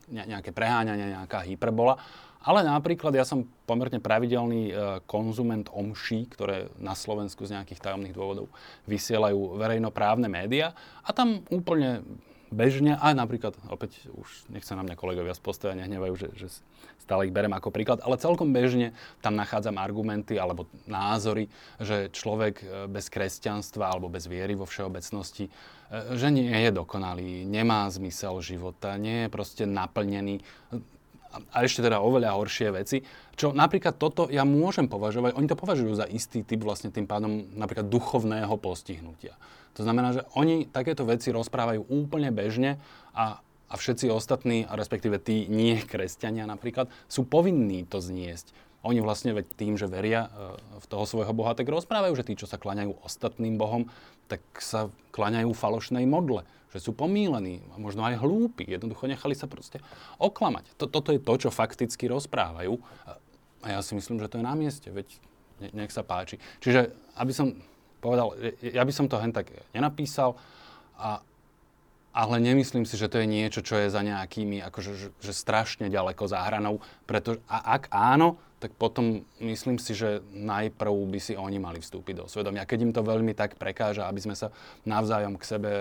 nejaké preháňanie, nejaká hyperbola, ale napríklad ja som pomerne pravidelný konzument omší, ktoré na Slovensku z nejakých tajomných dôvodov vysielajú verejnoprávne médiá a tam úplne bežne, a napríklad, opäť už nech sa na mňa kolegovia z Postoja nehnevajú, že, že stále ich berem ako príklad, ale celkom bežne tam nachádzam argumenty alebo názory, že človek bez kresťanstva alebo bez viery vo všeobecnosti, že nie je dokonalý, nemá zmysel života, nie je proste naplnený. A ešte teda oveľa horšie veci, čo napríklad toto ja môžem považovať, oni to považujú za istý typ vlastne tým pádom napríklad duchovného postihnutia. To znamená, že oni takéto veci rozprávajú úplne bežne a, a všetci ostatní, a respektíve tí nie kresťania napríklad, sú povinní to zniesť. Oni vlastne veď tým, že veria v toho svojho boha, tak rozprávajú, že tí, čo sa kláňajú ostatným bohom, tak sa kláňajú falošnej modle. Že sú pomílení, možno aj hlúpi. Jednoducho nechali sa proste oklamať. Toto je to, čo fakticky rozprávajú. A ja si myslím, že to je na mieste. Veď nech sa páči. Čiže, aby som povedal, ja by som to hen tak nenapísal, a, ale nemyslím si, že to je niečo, čo je za nejakými, akože že, že strašne ďaleko za hranou. Pretože, a ak áno, tak potom myslím si, že najprv by si oni mali vstúpiť do svedomia. Keď im to veľmi tak prekáža, aby sme sa navzájom k sebe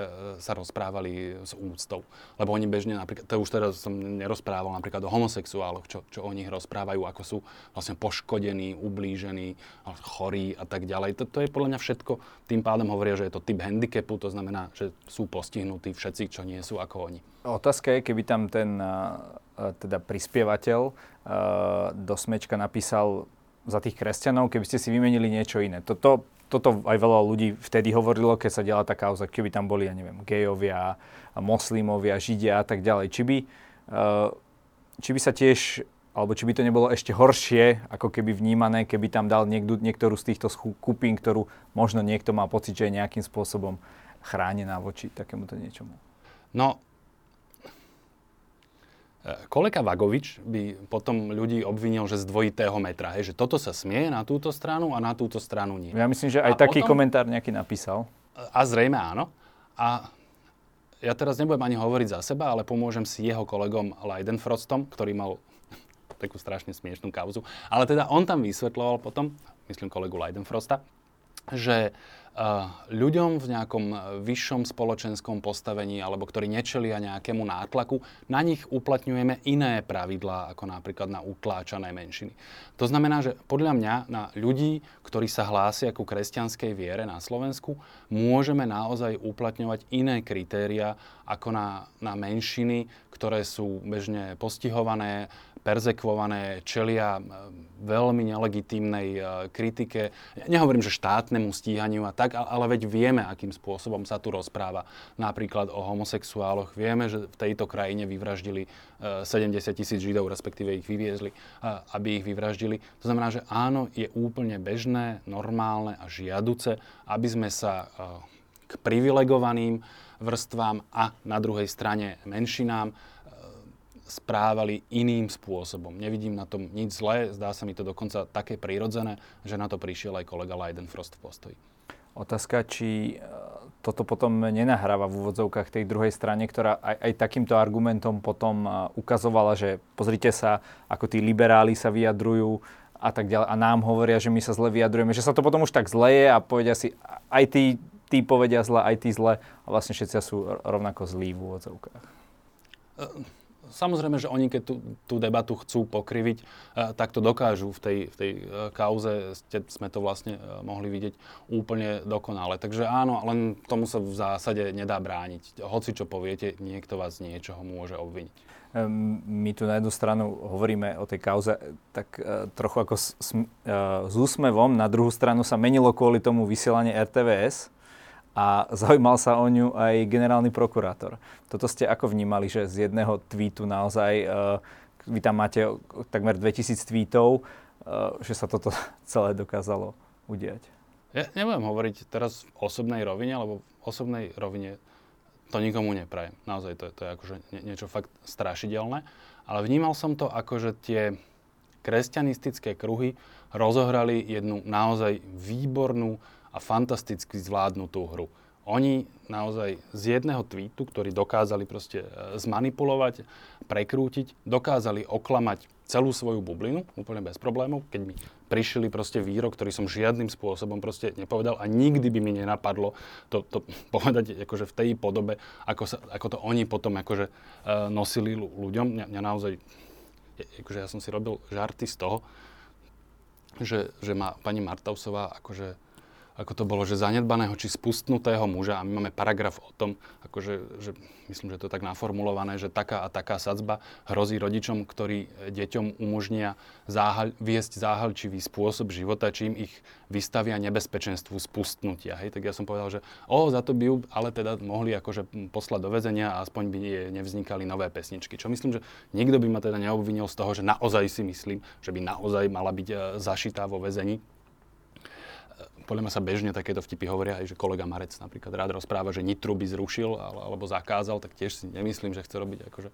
sa rozprávali s úctou. Lebo oni bežne napríklad, to už teraz som nerozprával napríklad o homosexuáloch, čo, čo o nich rozprávajú, ako sú vlastne poškodení, ublížení, chorí a tak ďalej. To, to je podľa mňa všetko. Tým pádom hovoria, že je to typ handicapu, to znamená, že sú postihnutí všetci, čo nie sú ako oni. Otázka je, keby tam ten teda prispievateľ do smečka napísal za tých kresťanov, keby ste si vymenili niečo iné. Toto, toto aj veľa ľudí vtedy hovorilo, keď sa delala tá kauza, keby tam boli, ja neviem, gejovia, moslimovia, židia a tak ďalej. Či by, či by sa tiež, alebo či by to nebolo ešte horšie, ako keby vnímané, keby tam dal niekto, niektorú z týchto skupín, ktorú možno niekto má pocit, že je nejakým spôsobom chránená voči takémuto niečomu. No, kolega Vagovič by potom ľudí obvinil, že z dvojitého metra. Hej, že toto sa smie na túto stranu a na túto stranu nie. Ja myslím, že aj a taký potom komentár nejaký napísal. A zrejme áno. A ja teraz nebudem ani hovoriť za seba, ale pomôžem si jeho kolegom Leidenfrostom, ktorý mal takú strašne smiešnú kauzu. Ale teda on tam vysvetľoval potom, myslím kolegu Leidenfrosta, že ľuďom v nejakom vyššom spoločenskom postavení alebo ktorí nečelia nejakému nátlaku, na nich uplatňujeme iné pravidlá ako napríklad na utláčané menšiny. To znamená, že podľa mňa na ľudí, ktorí sa hlásia ku kresťanskej viere na Slovensku, môžeme naozaj uplatňovať iné kritériá ako na, na menšiny, ktoré sú bežne postihované, perzekvované, čelia veľmi nelegitímnej kritike. Nehovorím, že štátnemu stíhaniu a tak, ale veď vieme, akým spôsobom sa tu rozpráva. Napríklad o homosexuáloch. Vieme, že v tejto krajine vyvraždili sedemdesiat tisíc Židov, respektíve ich vyviezli, aby ich vyvraždili. To znamená, že áno, je úplne bežné, normálne a žiaduce, aby sme sa k privilegovaným vrstvám a na druhej strane menšinám správali iným spôsobom. Nevidím na tom nič zlé, zdá sa mi to dokonca také prirodzené, že na to prišiel aj kolega Leidenfrost v Postoji. Otázka, či toto potom nenahráva v úvodzovkách tej druhej strane, ktorá aj, aj takýmto argumentom potom ukazovala, že pozrite sa, ako tí liberáli sa vyjadrujú a tak ďalej. A nám hovoria, že my sa zle vyjadrujeme, že sa to potom už tak zleje a povedia si, aj tí, tí povedia zle, aj tí zle a vlastne všetci sú rovnako zlí v úvodzovkách. Uh. Samozrejme, že oni, keď tú, tú debatu chcú pokriviť, tak to dokážu v tej, v tej kauze. Sme to vlastne mohli vidieť úplne dokonale. Takže áno, len tomu sa v zásade nedá brániť. Hoci čo poviete, niekto vás z niečoho môže obviniť. My tu na jednu stranu hovoríme o tej kauze tak trochu ako s, s úsmevom. Na druhú stranu sa menilo kvôli tomu vysielanie er té vé es. A zaujímal sa o ňu aj generálny prokurátor. Toto ste ako vnímali, že z jedného tweetu naozaj, e, vy tam máte takmer dvetisíc tweetov, e, že sa toto celé dokázalo udiať? Ja nebudem hovoriť teraz v osobnej rovine, lebo v osobnej rovine to nikomu neprajem. Naozaj to je, to je akože niečo fakt strašidelné. Ale vnímal som to ako, že tie kresťanistické kruhy rozohrali jednu naozaj výbornú a fantasticky zvládnutú hru. Oni naozaj z jedného tweetu, ktorý dokázali proste zmanipulovať, prekrútiť, dokázali oklamať celú svoju bublinu, úplne bez problémov, keď mi prišli proste výrok, ktorý som žiadnym spôsobom proste nepovedal a nikdy by mi nenapadlo to, to povedať akože v tej podobe, ako, sa, ako to oni potom akože nosili ľuďom. Mňa, mňa naozaj, akože ja som si robil žarty z toho, že, že má pani Martausová akože ako to bolo, že zanedbaného či spustnutého muža, a my máme paragraf o tom, akože, že myslím, že to je tak naformulované, že taká a taká sadzba hrozí rodičom, ktorí deťom umožnia záhaľ, viesť záhalčivý spôsob života, čím ich vystavia nebezpečenstvu spustnutia. Hej? Tak ja som povedal, že o, za to by ju ale teda mohli akože poslať do väzenia a aspoň by nevznikali nové pesničky. Čo myslím, že nikto by ma teda neobvinil z toho, že naozaj si myslím, že by naozaj mala byť zašitá vo väzení. Podľa mňa sa bežne takéto vtipy hovoria aj, že kolega Marec napríklad rád rozpráva, že Nitru by zrušil alebo zakázal, tak tiež si nemyslím, že chce robiť akože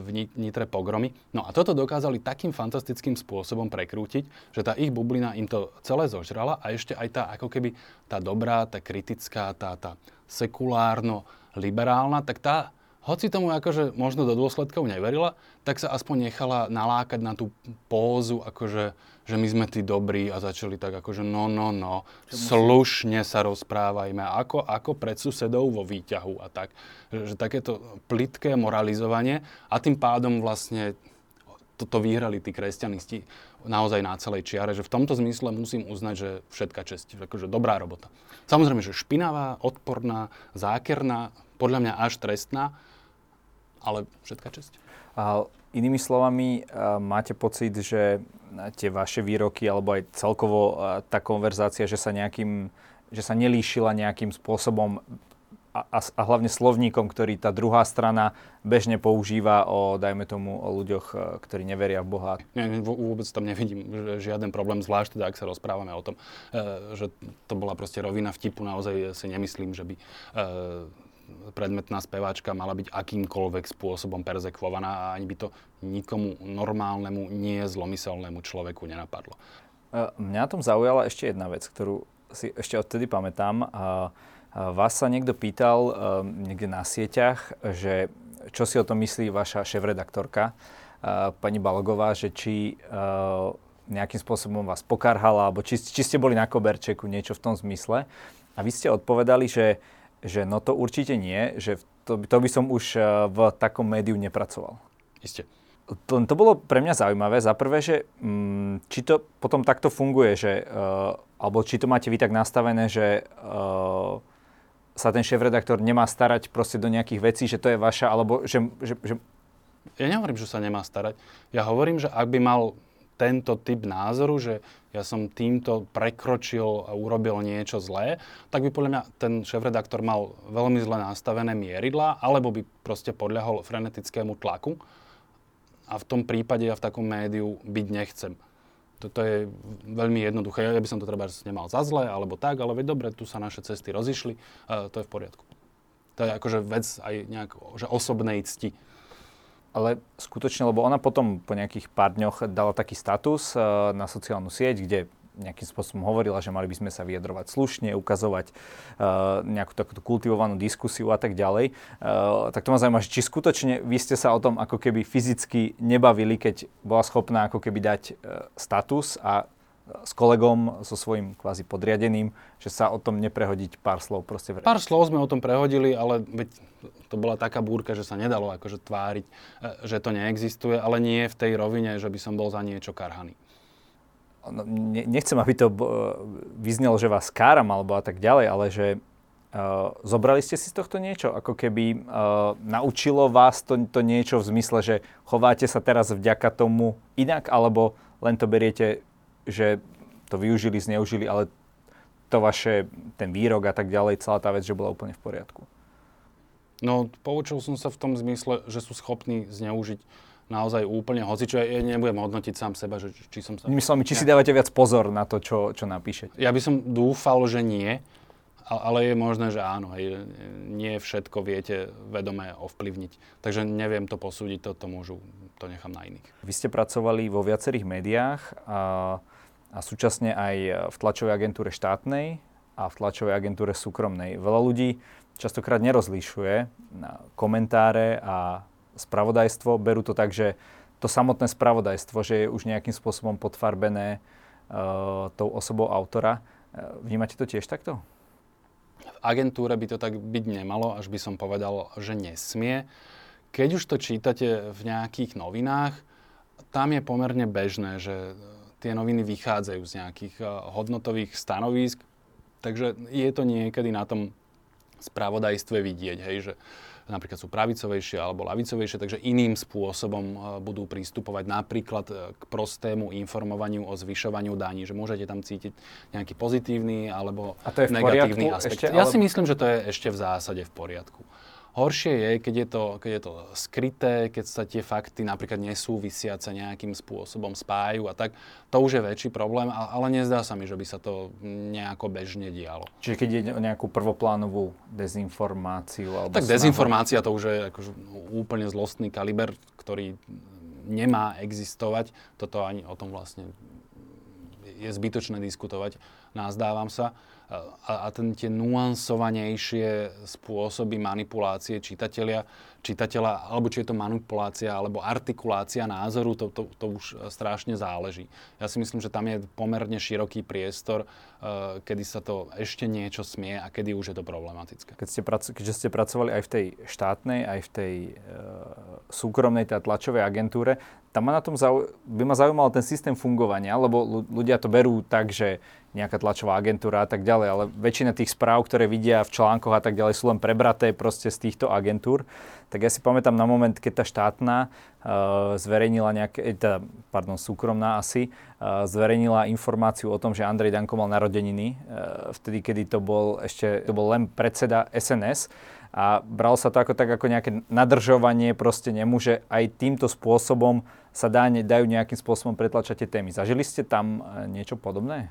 v Nitre pogromy. No a toto dokázali takým fantastickým spôsobom prekrútiť, že tá ich bublina im to celé zožrala a ešte aj tá ako keby tá dobrá, tá kritická, tá, tá sekulárno-liberálna, tak tá, hoci tomu akože možno do dôsledkov neverila, tak sa aspoň nechala nalákať na tú pózu akože že my sme tí dobrí a začali tak akože no, no, no, slušne sa rozprávajme, ako, ako pred susedou vo výťahu a tak. Že, že takéto plitké moralizovanie a tým pádom vlastne toto vyhrali tí kresťanisti naozaj na celej čiare, že v tomto zmysle musím uznať, že všetka česť, akože dobrá robota. Samozrejme, že špinavá, odporná, zákerná, podľa mňa až trestná, ale všetka česť. A inými slovami, máte pocit, že tie vaše výroky, alebo aj celkovo tá konverzácia, že sa, nejakým, že sa nelíšila nejakým spôsobom a, a, a hlavne slovníkom, ktorý tá druhá strana bežne používa o, dajme tomu, o ľuďoch, ktorí neveria v Boha? Nie, vôbec tam nevidím žiaden problém, zvlášť teda, ak sa rozprávame o tom, že to bola proste rovina vtipu. Naozaj si nemyslím, že by predmetná speváčka mala byť akýmkoľvek spôsobom perzekvovaná a ani by to nikomu normálnemu, nie zlomyselnému človeku nenapadlo. Mňa tom zaujala ešte jedna vec, ktorú si ešte odtedy pamätám. Vás sa niekto pýtal niekde na sieťach, že čo si o tom myslí vaša šéfredaktorka, pani Balogová, že či nejakým spôsobom vás pokarhala, alebo či, či ste boli na koberčeku, niečo v tom zmysle. A vy ste odpovedali, že že no to určite nie, že to, to by som už v takom médiu nepracoval. Isté. To, to bolo pre mňa zaujímavé. Za prvé, že mm, či to potom takto funguje, že, uh, alebo či to máte vy tak nastavené, že uh, sa ten šéfredaktor nemá starať proste do nejakých vecí, že to je vaša, alebo že, že, že Ja nehovorím, že sa nemá starať. Ja hovorím, že ak by mal tento typ názoru, že ja som týmto prekročil a urobil niečo zlé, tak by podľa mňa ten šéfredaktor mal veľmi zle nastavené mieridlá, alebo by proste podľahol frenetickému tlaku. A v tom prípade ja v takom médiu byť nechcem. Toto je veľmi jednoduché. Ja by som to treba nemal za zlé, alebo tak, ale veď dobre, tu sa naše cesty rozišli, e, to je v poriadku. To je akože vec aj nejak že osobnej cti. Ale skutočne, lebo ona potom po nejakých pár dňoch dala taký status na sociálnu sieť, kde nejakým spôsobom hovorila, že mali by sme sa vyjadrovať slušne, ukazovať uh, nejakú takúto kultivovanú diskusiu a tak ďalej. Uh, tak to ma zaujíma, či skutočne vy ste sa o tom ako keby fyzicky nebavili, keď bola schopná ako keby dať uh, status a s kolegom, so svojím kvázi podriadeným, že sa o tom neprehodiť pár slov proste v reči. Pár slov sme o tom prehodili, ale veď to bola taká búrka, že sa nedalo akože tváriť, že to neexistuje, ale nie v tej rovine, že by som bol za niečo karhaný. No, nechcem, aby to vyznelo, že vás káram alebo a tak ďalej, ale že uh, zobrali ste si z tohto niečo? Ako keby uh, naučilo vás to, to niečo v zmysle, že chováte sa teraz vďaka tomu inak, alebo len to beriete, že to využili, zneužili, ale to vaše, ten výrok a tak ďalej, celá tá vec, že bola úplne v poriadku? No, poučil som sa v tom zmysle, že sú schopní zneužiť naozaj úplne hocičo. Ja nebudem hodnotiť sám seba, že či som sa... Myslím, či si dávate viac pozor na to, čo, čo napíšete. Ja by som dúfal, že nie, ale je možné, že áno. Hej, nie všetko viete vedomé ovplyvniť. Takže neviem to posúdiť, to, to môžu, to nechám na iných. Vy ste pracovali vo viacerých médiách a, a súčasne aj v tlačovej agentúre štátnej a v tlačovej agentúre súkromnej. Veľa ľudí častokrát nerozlišuje komentáre a spravodajstvo, berú to tak, že to samotné spravodajstvo, že je už nejakým spôsobom podfarbené uh, tou osobou autora. Vnímate to tiež takto? V agentúre by to tak byť nemalo, až by som povedal, že nesmie. Keď už to čítate v nejakých novinách, tam je pomerne bežné, že tie noviny vychádzajú z nejakých uh, hodnotových stanovísk, takže je to niekedy na tom spravodajstve vidieť, hej, že napríklad sú pravicovejšie alebo ľavicovejšie, takže iným spôsobom budú pristupovať napríklad k prostému informovaniu o zvyšovaniu daní, že môžete tam cítiť nejaký pozitívny alebo negatívny aspekt. Ešte, ja ale... si myslím, že to je ešte v zásade v poriadku. Horšie je, keď je to, keď je to skryté, keď sa tie fakty napríklad nesúvisiace nejakým spôsobom spájajú a tak. To už je väčší problém, ale nezdá sa mi, že by sa to nejako bežne dialo. Čiže keď ide o nejakú prvoplánovú dezinformáciu? Alebo tak dezinformácia to už je akože úplne zlostný kaliber, ktorý nemá existovať. Toto ani o tom vlastne je zbytočné diskutovať, nazdávam sa. A, a ten, tie nuansovanejšie spôsoby manipulácie čitatelia, čitateľa, alebo či je to manipulácia, alebo artikulácia názoru, to, to, to už strašne záleží. Ja si myslím, že tam je pomerne široký priestor, uh, kedy sa to ešte niečo smie a kedy už je to problematické. Keď ste prac- keďže ste pracovali aj v tej štátnej, aj v tej uh, súkromnej, teda tlačovej agentúre, tam ma na tom zau- by ma zaujímal ten systém fungovania, lebo ľudia to berú tak, že nejaká tlačová agentúra a tak ďalej, ale väčšina tých správ, ktoré vidia v článkoch a tak ďalej, sú len prebraté proste z týchto agentúr. Tak ja si pamätám na moment, keď tá štátna uh, zverejnila nejaké, teda, pardon, súkromná asi, uh, zverejnila informáciu o tom, že Andrej Danko mal narodeniny, uh, vtedy, kedy to bol ešte, to bol len predseda es en es a bral sa to ako tak, ako nejaké nadržovanie proste nemôže, aj týmto spôsobom sa dá, dajú nejakým spôsobom pretlačať tie témy. Zažili ste tam niečo podobné?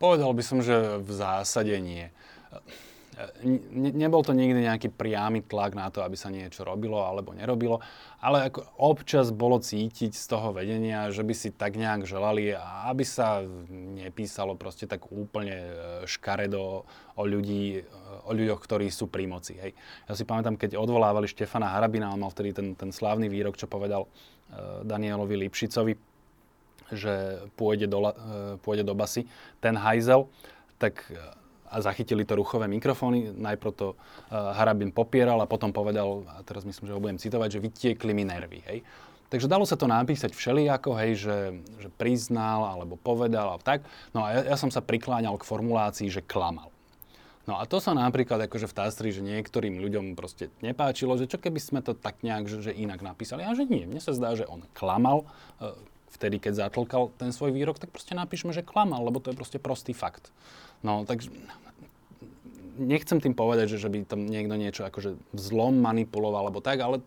Povedal by som, že v zásade nie. Ne, nebol to nikdy nejaký priamy tlak na to, aby sa niečo robilo alebo nerobilo, ale ako občas bolo cítiť z toho vedenia, že by si tak nejak želali, aby sa nepísalo proste tak úplne škaredo o, ľudí, o ľuďoch, ktorí sú pri moci. Hej. Ja si pamätám, keď odvolávali Štefana Harabina, on mal vtedy ten, ten slávny výrok, čo povedal Danielovi Lipšicovi, že pôjde do, pôjde do basy ten hajzel, tak a zachytili to ruchové mikrofóny. Najprv to Harabin popieral a potom povedal, a teraz myslím, že ho budem citovať, že vytiekli mi nervy, hej. Takže dalo sa to napísať všelijako, hej, že, že priznal alebo povedal a tak. No a ja, ja som sa prikláňal k formulácii, že klamal. No a to sa napríklad akože v TASRi, že niektorým ľuďom proste nepáčilo, že čo keby sme to tak nejak že, že inak napísali. A že nie, mne sa zdá, že on klamal vtedy, keď zatlkal ten svoj výrok, tak proste napíšme, že klamal, lebo to je proste prostý fakt. No takže nechcem tým povedať, že, že by tam niekto niečo akože zlom manipuloval alebo tak, ale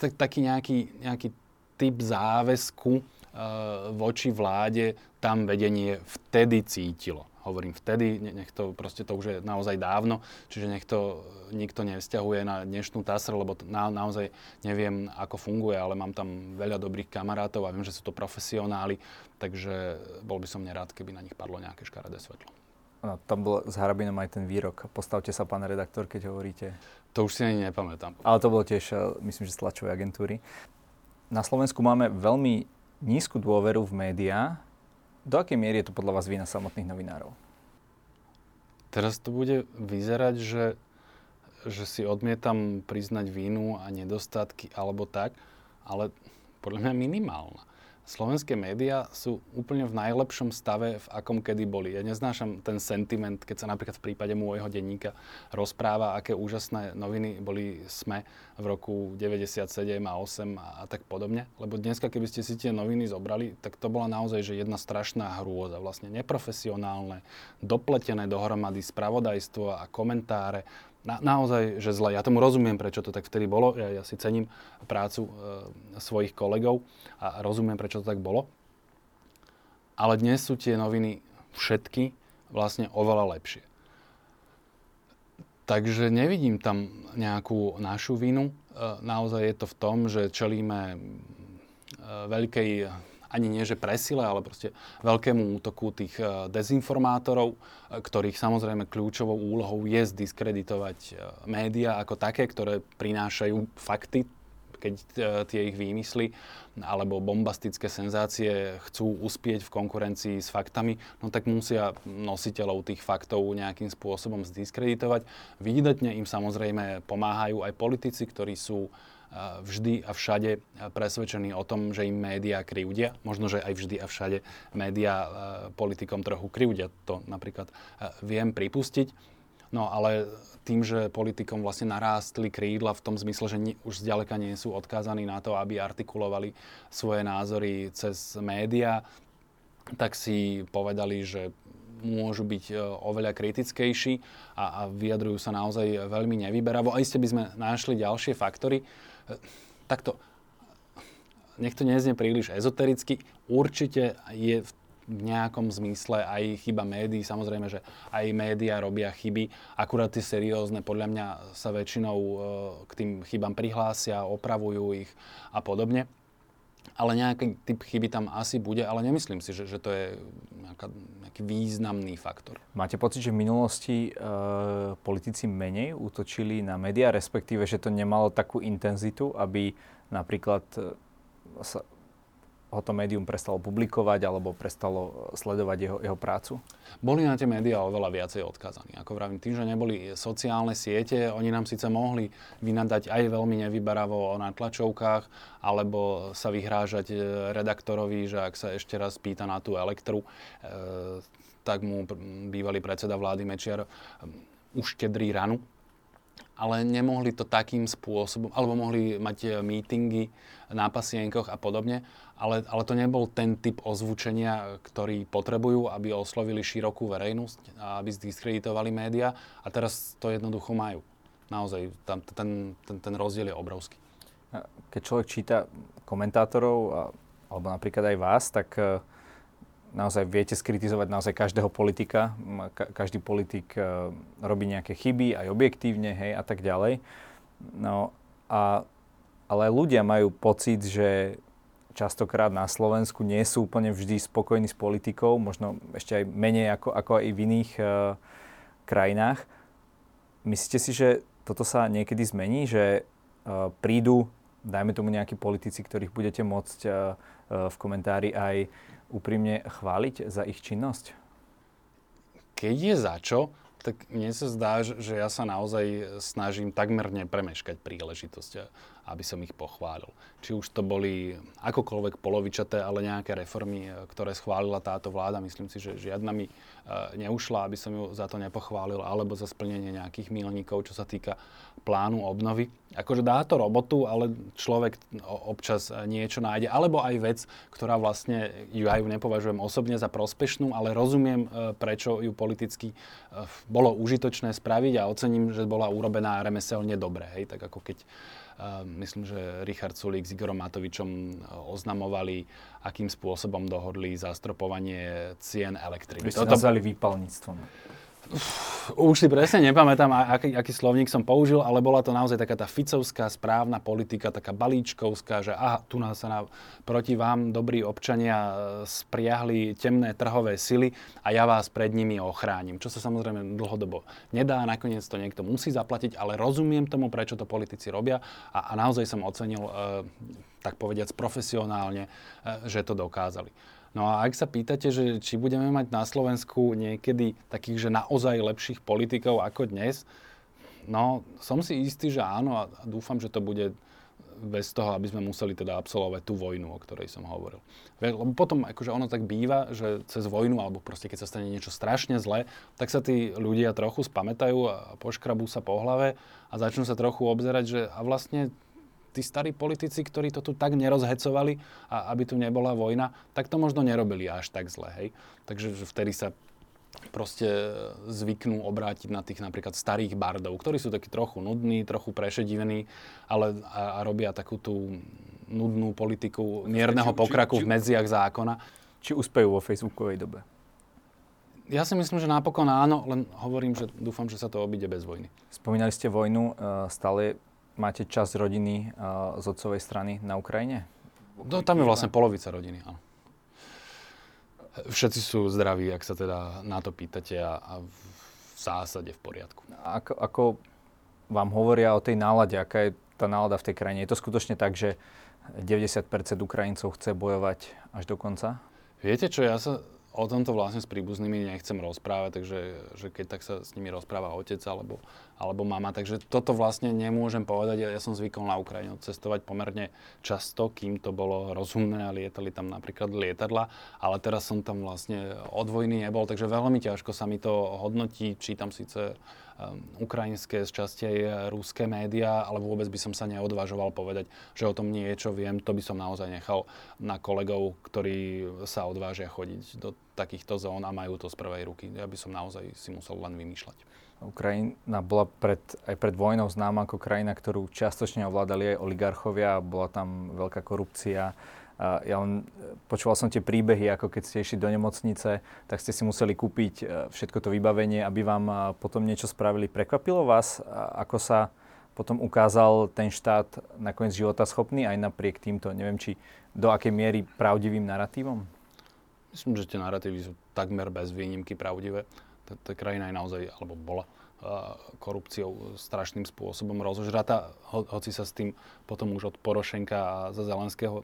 tak, taký nejaký, nejaký typ záväzku e, voči vláde tam vedenie vtedy cítilo. Hovorím vtedy, nech to proste, to už je naozaj dávno, čiže nech to nikto nevzťahuje na dnešnú TASR, lebo na, naozaj neviem, ako funguje, ale mám tam veľa dobrých kamarátov a viem, že sú to profesionáli, takže bol by som nerád, keby na nich padlo nejaké škaredé svetlo. No, tam bol s Harabinom aj ten výrok. Postavte sa, pán redaktor, keď hovoríte. To už si ani nepamätám. Ale to bolo tiež, myslím, že z tlačovej agentúry. Na Slovensku máme veľmi nízku dôveru v médiá. Do akej miery je to podľa vás vina samotných novinárov? Teraz to bude vyzerať, že, že si odmietam priznať vínu a nedostatky alebo tak, ale podľa mňa minimálna. Slovenské médiá sú úplne v najlepšom stave, v akom kedy boli. Ja neznášam ten sentiment, keď sa napríklad v prípade môjho denníka rozpráva, aké úžasné noviny boli SME v roku deväťdesiatsedem a osem a, a tak podobne. Lebo dneska, keby ste si tie noviny zobrali, tak to bola naozaj že jedna strašná hrôza. Vlastne neprofesionálne, dopletené dohromady spravodajstvo a komentáre. Na, naozaj, že zle. Ja tomu rozumiem, prečo to tak vtedy bolo. Ja, ja si cením prácu e, svojich kolegov a rozumiem, prečo to tak bolo. Ale dnes sú tie noviny všetky vlastne oveľa lepšie. Takže nevidím tam nejakú našu vinu. E, naozaj je to v tom, že čelíme e, veľkej, ani nie že presile, ale proste veľkému útoku tých e, dezinformátorov, e, ktorých samozrejme kľúčovou úlohou je zdiskreditovať e, médiá ako také, ktoré prinášajú fakty, keď e, tie ich výmysly alebo bombastické senzácie chcú uspieť v konkurencii s faktami, no tak musia nositeľov tých faktov nejakým spôsobom zdiskreditovať. Výdatne im samozrejme pomáhajú aj politici, ktorí sú vždy a všade presvedčení o tom, že im médiá krivdia. Možno, že aj vždy a všade médiá politikom trochu krivdia. To napríklad viem pripustiť. No ale tým, že politikom vlastne narástli krídla v tom zmysle, že už zďaleka nie sú odkázaní na to, aby artikulovali svoje názory cez médiá, tak si povedali, že môžu byť oveľa kritickejší a, a vyjadrujú sa naozaj veľmi nevyberavo. A iste by sme našli ďalšie faktory. Takto, nech to neznie príliš ezotericky, určite je v nejakom zmysle aj chyba médií. Samozrejme, že aj médiá robia chyby. Akurát tie seriózne podľa mňa sa väčšinou k tým chybám prihlásia, opravujú ich a podobne. Ale nejaký typ chyby tam asi bude, ale nemyslím si, že, že to je nejaká, nejaký významný faktor. Máte pocit, že v minulosti e, politici menej útočili na médiá, respektíve, že to nemalo takú intenzitu, aby napríklad e, sa, ho to médium prestalo publikovať alebo prestalo sledovať jeho, jeho prácu? Boli na tie médiá oveľa viacej odkázaní. Ako vravím, tým, že neboli sociálne siete, oni nám síce mohli vynadať aj veľmi nevyberavo na tlačovkách, alebo sa vyhrážať redaktorovi, že ak sa ešte raz pýta na tú elektru, e, tak mu bývalý predseda vlády Mečiar uštedrí ranu. Ale nemohli to takým spôsobom, alebo mohli mať meetingy na pasienkoch a podobne, ale, ale to nebol ten typ ozvučenia, ktorý potrebujú, aby oslovili širokú verejnosť a aby zdiskreditovali médiá. A teraz to jednoducho majú. Naozaj, tam, ten, ten, ten rozdiel je obrovský. Keď človek číta komentátorov, alebo napríklad aj vás, tak naozaj viete skritizovať naozaj každého politika. Ka- každý politik e, robí nejaké chyby, aj objektívne, hej, a tak ďalej. No, a, ale ľudia majú pocit, že častokrát na Slovensku nie sú úplne vždy spokojní s politikou, možno ešte aj menej ako, ako aj v iných e, krajinách. Myslíte si, že toto sa niekedy zmení, že e, prídu, dajme tomu nejakí politici, ktorých budete môcť e, e, v komentári aj úprimne chváliť za ich činnosť? Keď je za čo, tak mne sa zdá, že ja sa naozaj snažím takmer nepremeškať príležitosť. aby som ich pochválil. Či už to boli akokoľvek polovičaté, ale nejaké reformy, ktoré schválila táto vláda, myslím si, že žiadna mi neušla, aby som ju za to nepochválil, alebo za splnenie nejakých míľnikov, čo sa týka plánu obnovy. Akože dá to robotu, ale človek občas niečo nájde, alebo aj vec, ktorá vlastne, ja ju nepovažujem osobne za prospešnú, ale rozumiem, prečo ju politicky bolo užitočné spraviť a ocením, že bola urobená remeselne dobre, hej, tak ako keď myslím, že Richard Sulík s Igorom Matovičom oznamovali, akým spôsobom dohodli zastropovanie cien elektriny. Vy ste toto nazvali výpalníctvom. Už si presne nepamätám, aký, aký slovník som použil, ale bola to naozaj taká tá ficovská správna politika, taká balíčkovská, že aha, tu nás sa na, proti vám, dobrí občania, spriahli temné trhové sily a ja vás pred nimi ochránim. Čo sa samozrejme dlhodobo nedá, nakoniec to niekto musí zaplatiť, ale rozumiem tomu, prečo to politici robia a, a naozaj som ocenil, e, tak povediac profesionálne, e, že to dokázali. No a ak sa pýtate, že či budeme mať na Slovensku niekedy takých, že naozaj lepších politikov ako dnes, no som si istý, že áno a dúfam, že to bude bez toho, aby sme museli teda absolvovať tú vojnu, o ktorej som hovoril. Lebo potom akože ono tak býva, že cez vojnu, alebo proste keď sa stane niečo strašne zlé, tak sa tí ľudia trochu spamätajú a poškrabú sa po hlave a začnú sa trochu obzerať, že a vlastne tí starí politici, ktorí to tu tak nerozhecovali, a aby tu nebola vojna, tak to možno nerobili až tak zle, hej. Takže vtedy sa proste zvyknú obrátiť na tých napríklad starých bardov, ktorí sú takí trochu nudní, trochu prešedivení, ale a, a robia takú tú nudnú politiku mierneho pokraku v medziach zákona. Či uspejú vo facebookovej dobe? Ja si myslím, že napokon áno, len hovorím, že dúfam, že sa to obíde bez vojny. Spomínali ste vojnu, stále máte časť rodiny uh, z otcovej strany na Ukrajine? No, tam je vlastne polovica rodiny, áno. Všetci sú zdraví, ak sa teda na to pýtate a, a v zásade v poriadku. Ako, ako vám hovoria o tej nálade, aká je tá nálada v tej krajine? Je to skutočne tak, že deväťdesiat percent Ukrajincov chce bojovať až do konca? Viete čo, ja sa o tomto vlastne s príbuznými nechcem rozprávať, takže že keď tak sa s nimi rozpráva otec alebo, alebo mama. Takže toto vlastne nemôžem povedať. Ja, ja som zvykol na Ukrajinu cestovať pomerne často, kým to bolo rozumné a lietali tam napríklad lietadla, ale teraz som tam vlastne od vojny nebol, takže veľmi ťažko sa mi to hodnotí. Čítam síce um, ukrajinské, z časti aj ruské médiá, ale vôbec by som sa neodvážoval povedať, že o tom niečo viem. To by som naozaj nechal na kolegov, ktorí sa odvážia chodiť do takýchto zón a majú to z prvej ruky. Ja by som naozaj si musel len vymýšľať. Ukrajina bola pred, aj pred vojnou známa ako krajina, ktorú čiastočne ovládali aj oligarchovia. Bola tam veľká korupcia. Ja len, počúval som tie príbehy, ako keď ste išli do nemocnice, tak ste si museli kúpiť všetko to vybavenie, aby vám potom niečo spravili. Prekvapilo vás, ako sa potom ukázal ten štát nakoniec života schopný aj napriek týmto? Neviem, či do akej miery pravdivým narratívom? Myslím, že tie narratívy sú takmer bez výnimky pravdivé. Tá krajina je naozaj, alebo bola korupciou strašným spôsobom rozožratá, hoci sa s tým potom už od Porošenka a za Zelenského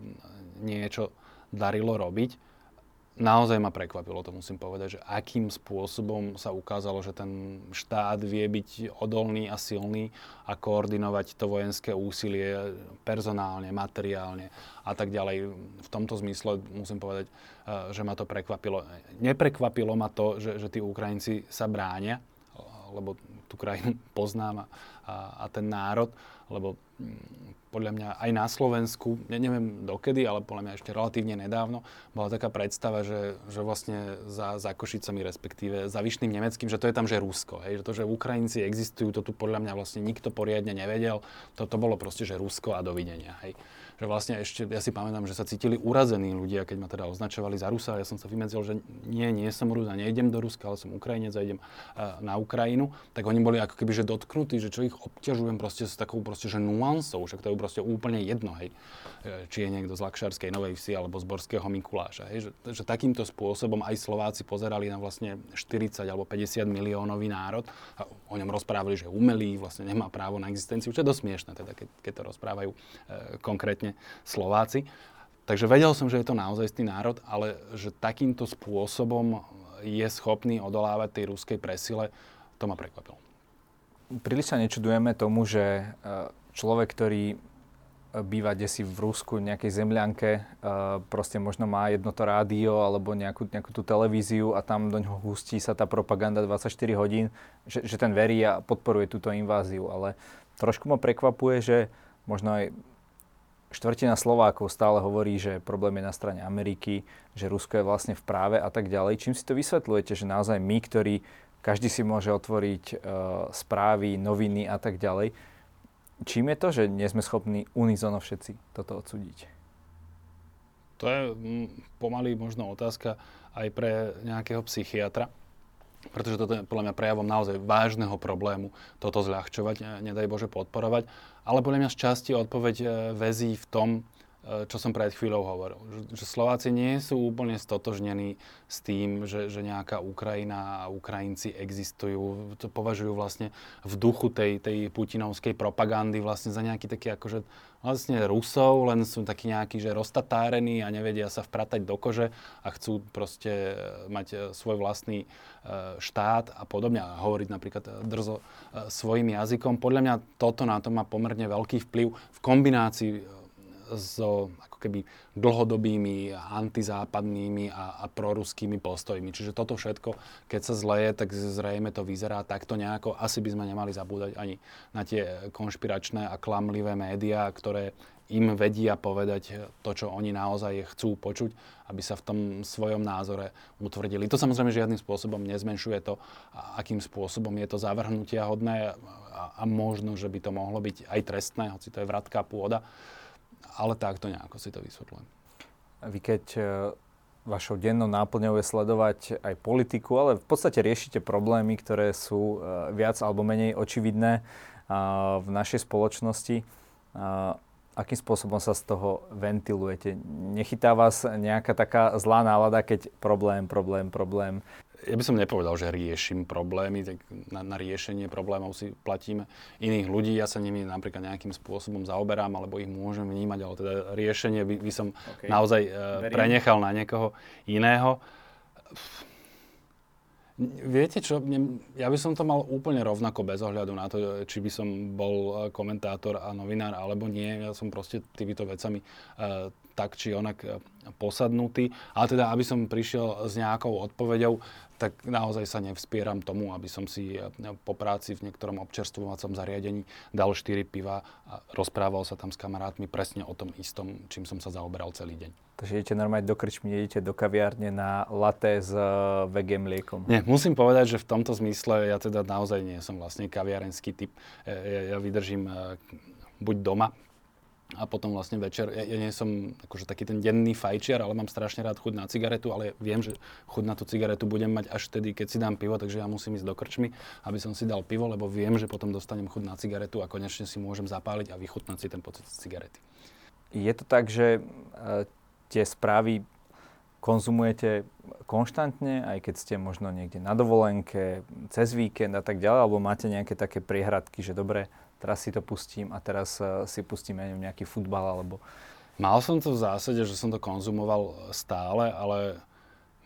niečo darilo robiť. Naozaj ma prekvapilo, to musím povedať, že akým spôsobom sa ukázalo, že ten štát vie byť odolný a silný a koordinovať to vojenské úsilie personálne, materiálne a tak ďalej. V tomto zmysle musím povedať, že ma to prekvapilo. Neprekvapilo ma to, že, že tí Ukrajinci sa bránia, lebo tú krajinu poznám a, a ten národ, lebo podľa mňa aj na Slovensku, neviem dokedy, ale podľa mňa ešte relatívne nedávno, bola taká predstava, že, že vlastne za, za Košicami, respektíve za Vyšným Nemeckým, že to je tam, že Rusko. Hej? Že to, že Ukrajinci existujú, to tu podľa mňa vlastne nikto poriadne nevedel. To, to bolo proste, že Rusko a dovidenia. Hej? Že vlastne ešte, ja si pamätám, že sa cítili urazení ľudia, keď ma teda označovali za Rusa. Ja som sa vymedzil, že nie, nie som Rus a nejdem do Ruska, ale som Ukrajinec a idem uh, na Ukrajinu. Tak oni boli ako keby, že dotknutí, že čo ich obťažujem proste s takou proste, že nuancou, že to je proste úplne jedno, hej, či je niekto z Lakšárskej Novej Vsi alebo z Borského Mikuláša. Hej, že, že takýmto spôsobom aj Slováci pozerali na vlastne štyridsať alebo päťdesiat miliónový národ a o ňom rozprávali, že umelý, vlastne nemá právo na existenciu, čo je dosť smiešné, teda, keď, keď to rozprávajú e, konkrétne Slováci. Takže vedel som, že je to naozaj istý národ, ale že takýmto spôsobom je schopný odolávať tej ruskej presile, to ma prekvapilo. Príliš sa nečudujeme tomu, že e, človek, ktorý býva desi v Rusku, nejakej zemľanke, proste možno má jedno to rádio alebo nejakú, nejakú tú televíziu a tam do ňoho hustí sa tá propaganda dvadsaťštyri hodín, že, že ten verí a podporuje túto inváziu. Ale trošku ma prekvapuje, že možno aj štvrtina Slovákov stále hovorí, že problém je na strane Ameriky, že Rusko je vlastne v práve a tak ďalej. Čím si to vysvetľujete, že naozaj my, ktorí každý si môže otvoriť správy, noviny a tak ďalej, čím je to, že nie sme schopní unizono všetci toto odsúdiť? To je pomaly možno otázka aj pre nejakého psychiatra, pretože toto je podľa mňa prejavom naozaj vážneho problému toto zľahčovať, nedaj Bože podporovať. Ale podľa mňa z časti odpoveď väzí v tom, čo som pred chvíľou hovoril. Že Slováci nie sú úplne stotožnení s tým, že, že nejaká Ukrajina a Ukrajinci existujú. To považujú vlastne v duchu tej, tej putinovskej propagandy vlastne za nejaký taký akože vlastne Rusov, len sú takí nejakí, že roztatárení a nevedia sa vpratať do kože a chcú proste mať svoj vlastný štát a podobne a hovoriť napríklad drzo svojim jazykom. Podľa mňa toto na to má pomerne veľký vplyv v kombinácii so ako keby dlhodobými antizápadnými a, a proruskými postojmi. Čiže toto všetko, keď sa zleje, tak zrejme to vyzerá takto nejako. Asi by sme nemali zabúdať ani na tie konšpiračné a klamlivé médiá, ktoré im vedia povedať to, čo oni naozaj chcú počuť, aby sa v tom svojom názore utvrdili. To samozrejme žiadnym spôsobom nezmenšuje to, akým spôsobom je to zavrhnutia hodné a, a možno, že by to mohlo byť aj trestné, hoci to je vratká pôda. Ale takto nejako si to vysvetľujem. Vy keď vašou dennou náplňou je sledovať aj politiku, ale v podstate riešite problémy, ktoré sú viac alebo menej očividné v našej spoločnosti, akým spôsobom sa z toho ventilujete? Nechytá vás nejaká taká zlá nálada, keď problém, problém, problém? Ja by som nepovedal, že riešim problémy, tak na, na riešenie problémov si platíme iných ľudí, ja sa nimi napríklad nejakým spôsobom zaoberám, alebo ich môžem vnímať, ale teda riešenie by, by som okay. naozaj uh, prenechal na niekoho iného. Viete čo, ja by som to mal úplne rovnako bez ohľadu na to, či by som bol komentátor a novinár alebo nie. Ja som proste týmito vecami uh, tak či onak uh, posadnutý. Ale teda, aby som prišiel s nejakou odpoveďou, tak naozaj sa nevspieram tomu, aby som si uh, po práci v niektorom občerstvovacom zariadení dal štyri piva a rozprával sa tam s kamarátmi presne o tom istom, čím som sa zaoberal celý deň. Takže idete normálne do krčmy, idete do kaviárne na latte s vegé mliekom. Nie, musím povedať, že v tomto zmysle ja teda naozaj nie som vlastne kaviarenský typ. Ja, ja vydržím buď doma a potom vlastne večer. Ja, ja nie som akože taký ten denný fajčiar, ale mám strašne rád chuť na cigaretu, ale viem, že chuť na tú cigaretu budem mať až vtedy, keď si dám pivo, takže ja musím ísť do krčmy, aby som si dal pivo, lebo viem, že potom dostanem chuť na cigaretu a konečne si môžem zapáliť a vychutnať si ten pocit z cigarety. Je to tak, že tie správy konzumujete konštantne, aj keď ste možno niekde na dovolenke, cez víkend a tak ďalej, alebo máte nejaké také priehradky, že dobre, teraz si to pustím a teraz si pustíme nejaký futbal, alebo... Mal som to v zásade, že som to konzumoval stále, ale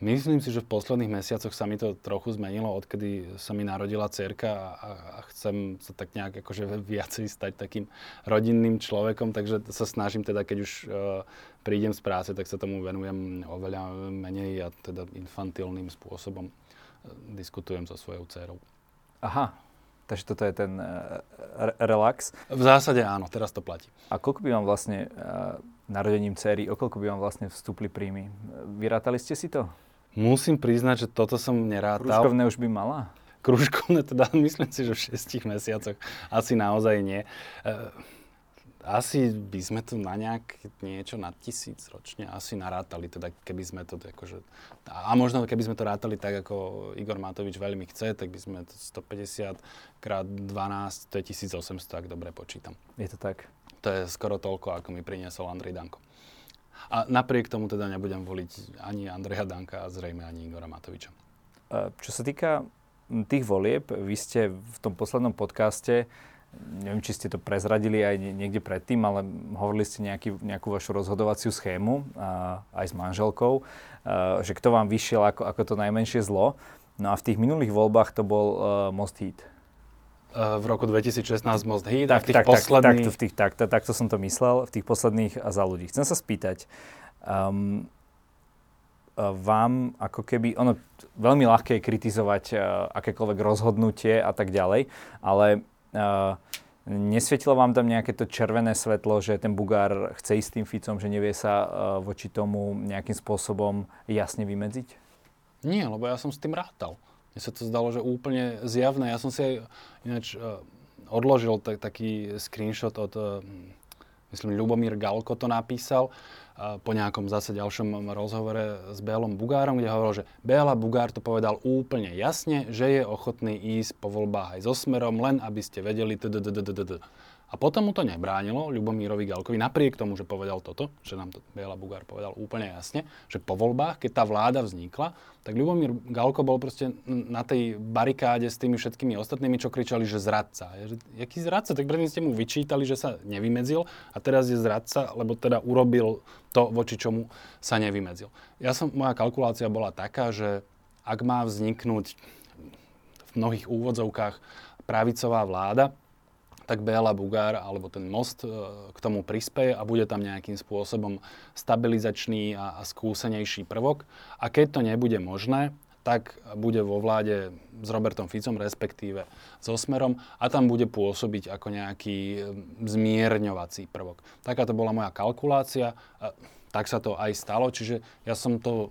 myslím si, že v posledných mesiacoch sa mi to trochu zmenilo, odkedy sa mi narodila dcérka a, a chcem sa tak nejak akože viacej stať takým rodinným človekom, takže sa snažím teda, keď už uh, prídem z práce, tak sa tomu venujem oveľa menej a teda infantilným spôsobom diskutujem so svojou dcérou. Aha, takže toto je ten uh, re- relax? V zásade áno, teraz to platí. A koľko by vám vlastne... Uh, narodením dcery, okoľko by vám vlastne vstúpli príjmy? Vyrátali ste si to? Musím priznať, že toto som nerátal. Krúžkovné už by mala? Krúžkovné teda, myslím si, že v šestich mesiacoch asi naozaj nie. Asi by sme tu na nejak niečo na tisíc ročne asi narátali, teda keby sme to akože... A možno keby sme to rátali tak, ako Igor Matovič veľmi chce, tak by sme to stopäťdesiat krát dvanásť, to je tisícosemsto, ak dobre počítam. Je to tak? To je skoro toľko, ako mi priniesol Andrej Danko. A napriek tomu teda nebudem voliť ani Andreja Danka a zrejme ani Igora Matoviča. Čo sa týka tých volieb, vy ste v tom poslednom podcaste, neviem, či ste to prezradili aj niekde predtým, ale hovorili ste nejaký, nejakú vašu rozhodovaciu schému, aj s manželkou, že kto vám vyšiel ako, ako to najmenšie zlo. No a v tých minulých voľbách to bol Most-Híd. v roku dvetisícšestnásť Most-Híd a v tých tak, posledných... Tak, tak, v tých, tak, tak, takto som to myslel, v tých posledných a Za ľudí. Chcem sa spýtať, um, vám ako keby, ono veľmi ľahké je kritizovať uh, akékoľvek rozhodnutie a tak ďalej, ale uh, nesvietilo vám tam nejaké to červené svetlo, že ten Bugár chce ísť s tým Ficom, že nevie sa uh, voči tomu nejakým spôsobom jasne vymedziť? Nie, lebo ja som s tým rátal. Mne sa to zdalo, že úplne zjavné. Ja som si aj ináč uh, odložil t- taký screenshot od, uh, myslím, Ľubomír Galko to napísal uh, po nejakom zase ďalšom rozhovore s Bélom Bugárom, kde hovoril, že Béla Bugár to povedal úplne jasne, že je ochotný ísť po voľbách aj so Smerom, len aby ste vedeli tdddddd. A potom mu to nebránilo, Ľubomírovi Galkovi, napriek tomu, že povedal toto, že nám to Béla Bugár povedal úplne jasne, že po voľbách, keď tá vláda vznikla, tak Ľubomír Galko bol proste na tej barikáde s tými všetkými ostatnými, čo kričali, že zradca. Jaký zradca? Tak predtým ste mu vyčítali, že sa nevymedzil a teraz je zradca, lebo teda urobil to, voči čomu sa nevymedzil. Ja som, moja kalkulácia bola taká, že ak má vzniknúť v mnohých úvodzovkách pravicová vláda, tak Béla Bugár alebo ten Most k tomu prispeje a bude tam nejakým spôsobom stabilizačný a, a skúsenejší prvok. A keď to nebude možné, tak bude vo vláde s Robertom Ficom, respektíve so Smerom a tam bude pôsobiť ako nejaký zmierňovací prvok. Taká to bola moja kalkulácia, a tak sa to aj stalo, čiže ja som to...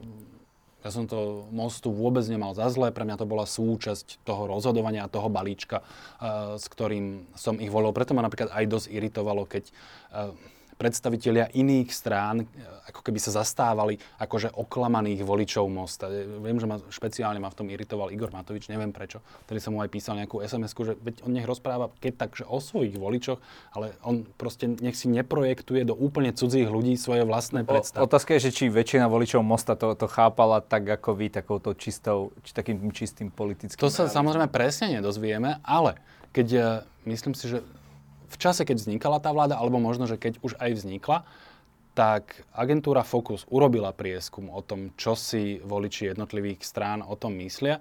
Ja som to Mostu vôbec nemal za zlé, pre mňa to bola súčasť toho rozhodovania a toho balíčka, uh, s ktorým som ich volil. Preto ma napríklad aj dosť iritovalo, keď uh, predstavitelia iných strán uh, ako keby sa zastávali akože oklamaných voličov Mosta. Viem, že ma špeciálne ma v tom iritoval Igor Matovič, neviem prečo. Tedy som mu aj písal nejakú es em esku, že veď on nech rozpráva keď tak, že o svojich voličoch, ale on proste nech si neprojektuje do úplne cudzích ľudí svoje vlastné predstavy. O, otázka je, že či väčšina voličov Mosta to, to chápala tak ako vy, takouto čistou, či takým čistým politickým... To sa samozrejme presne nedozvieme, ale keď ja, myslím si, že v čase, keď vznikala tá vláda, alebo možno, že keď už aj vznikla, tak agentúra Focus urobila prieskum o tom, čo si voliči jednotlivých strán o tom myslia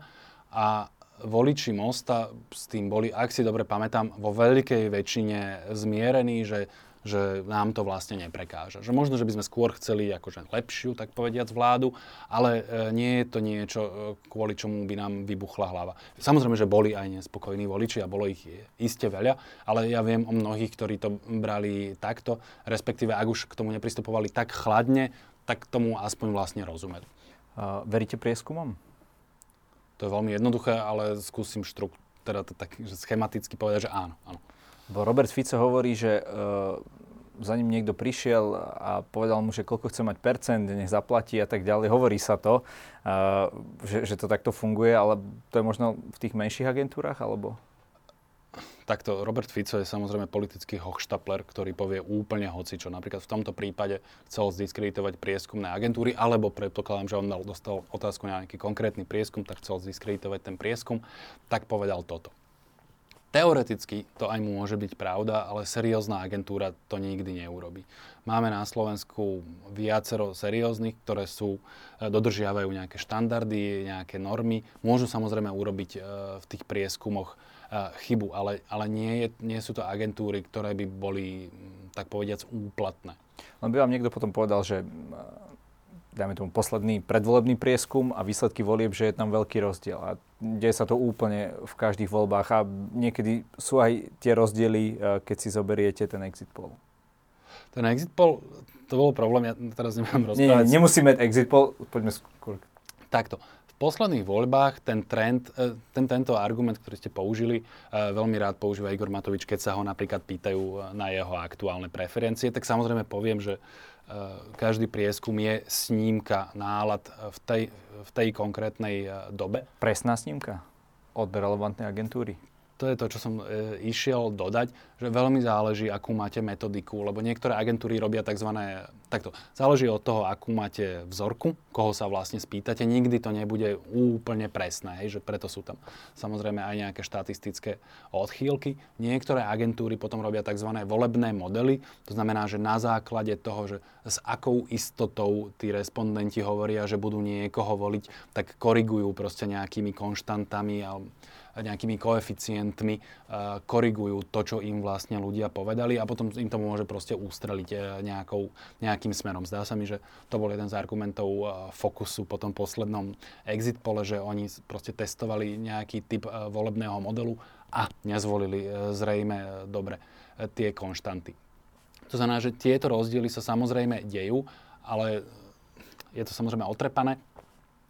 a voliči Mosta s tým boli, ak si dobre pamätám, vo veľkej väčšine zmierení, že, že nám to vlastne neprekáža. Že možno, že by sme skôr chceli akože lepšiu, tak povediac, vládu, ale nie je to niečo, kvôli čomu by nám vybuchla hlava. Samozrejme, že boli aj nespokojní voliči a bolo ich iste veľa, ale ja viem o mnohých, ktorí to brali takto, respektíve ak už k tomu nepristupovali tak chladne, tak tomu aspoň vlastne rozumeli. Uh, veríte prieskumom? To je veľmi jednoduché, ale skúsim štruk, teda to tak, že schematicky povedať, že áno, áno. Bo Robert Fico hovorí, že e, za ním niekto prišiel a povedal mu, že koľko chce mať percent, nech zaplatí a tak ďalej. Hovorí sa to, e, že, že to takto funguje, ale to je možno v tých menších agentúrach, alebo? Takto, Robert Fico je samozrejme politický hochštapler, ktorý povie úplne hocičo. Napríklad v tomto prípade chcel zdiskreditovať prieskumné agentúry, alebo predpokladám, že on dostal otázku na nejaký konkrétny prieskum, tak chcel zdiskreditovať ten prieskum, tak povedal toto. Teoreticky to aj môže byť pravda, ale seriózna agentúra to nikdy neurobí. Máme na Slovensku viacero serióznych, ktoré sú, dodržiavajú nejaké štandardy, nejaké normy. Môžu samozrejme urobiť v tých prieskumoch chybu, ale, ale nie, je, nie sú to agentúry, ktoré by boli, tak povediac, úplatné. Len by vám niekto potom povedal, že dáme tomu posledný predvolebný prieskum a výsledky volieb, že je tam veľký rozdiel. A deje sa to úplne v každých voľbách a niekedy sú aj tie rozdiely, keď si zoberiete ten exit poll. Ten exit poll, to bol problém, ja teraz nemám rozprávať. Nie, nemusíme exit poll, poďme skôr. Takto. V posledných voľbách ten trend, ten, tento argument, ktorý ste použili, veľmi rád používa Igor Matovič, keď sa ho napríklad pýtajú na jeho aktuálne preferencie, tak samozrejme poviem, že každý prieskum je snímka nálad v tej, v tej konkrétnej dobe. Presná snímka od relevantnej agentúry. To je to, čo som e, išiel dodať, že veľmi záleží, akú máte metodiku, lebo niektoré agentúry robia takzvané, takto, záleží od toho, akú máte vzorku, koho sa vlastne spýtate, nikdy to nebude úplne presné, hej, že preto sú tam samozrejme aj nejaké štatistické odchýlky. Niektoré agentúry potom robia takzvané volebné modely, to znamená, že na základe toho, že s akou istotou tí respondenti hovoria, že budú niekoho voliť, tak korigujú proste nejakými konštantami a nejakými koeficientami argumentmi korigujú to, čo im vlastne ľudia povedali a potom im to môže proste ústreliť nejakou, nejakým smerom. Zdá sa mi, že to bol jeden z argumentov Focusu po tom poslednom exit pole, že oni proste testovali nejaký typ volebného modelu a nezvolili zrejme dobre tie konštanty. To znamená, že tieto rozdiely sa samozrejme dejú, ale je to samozrejme otrepané.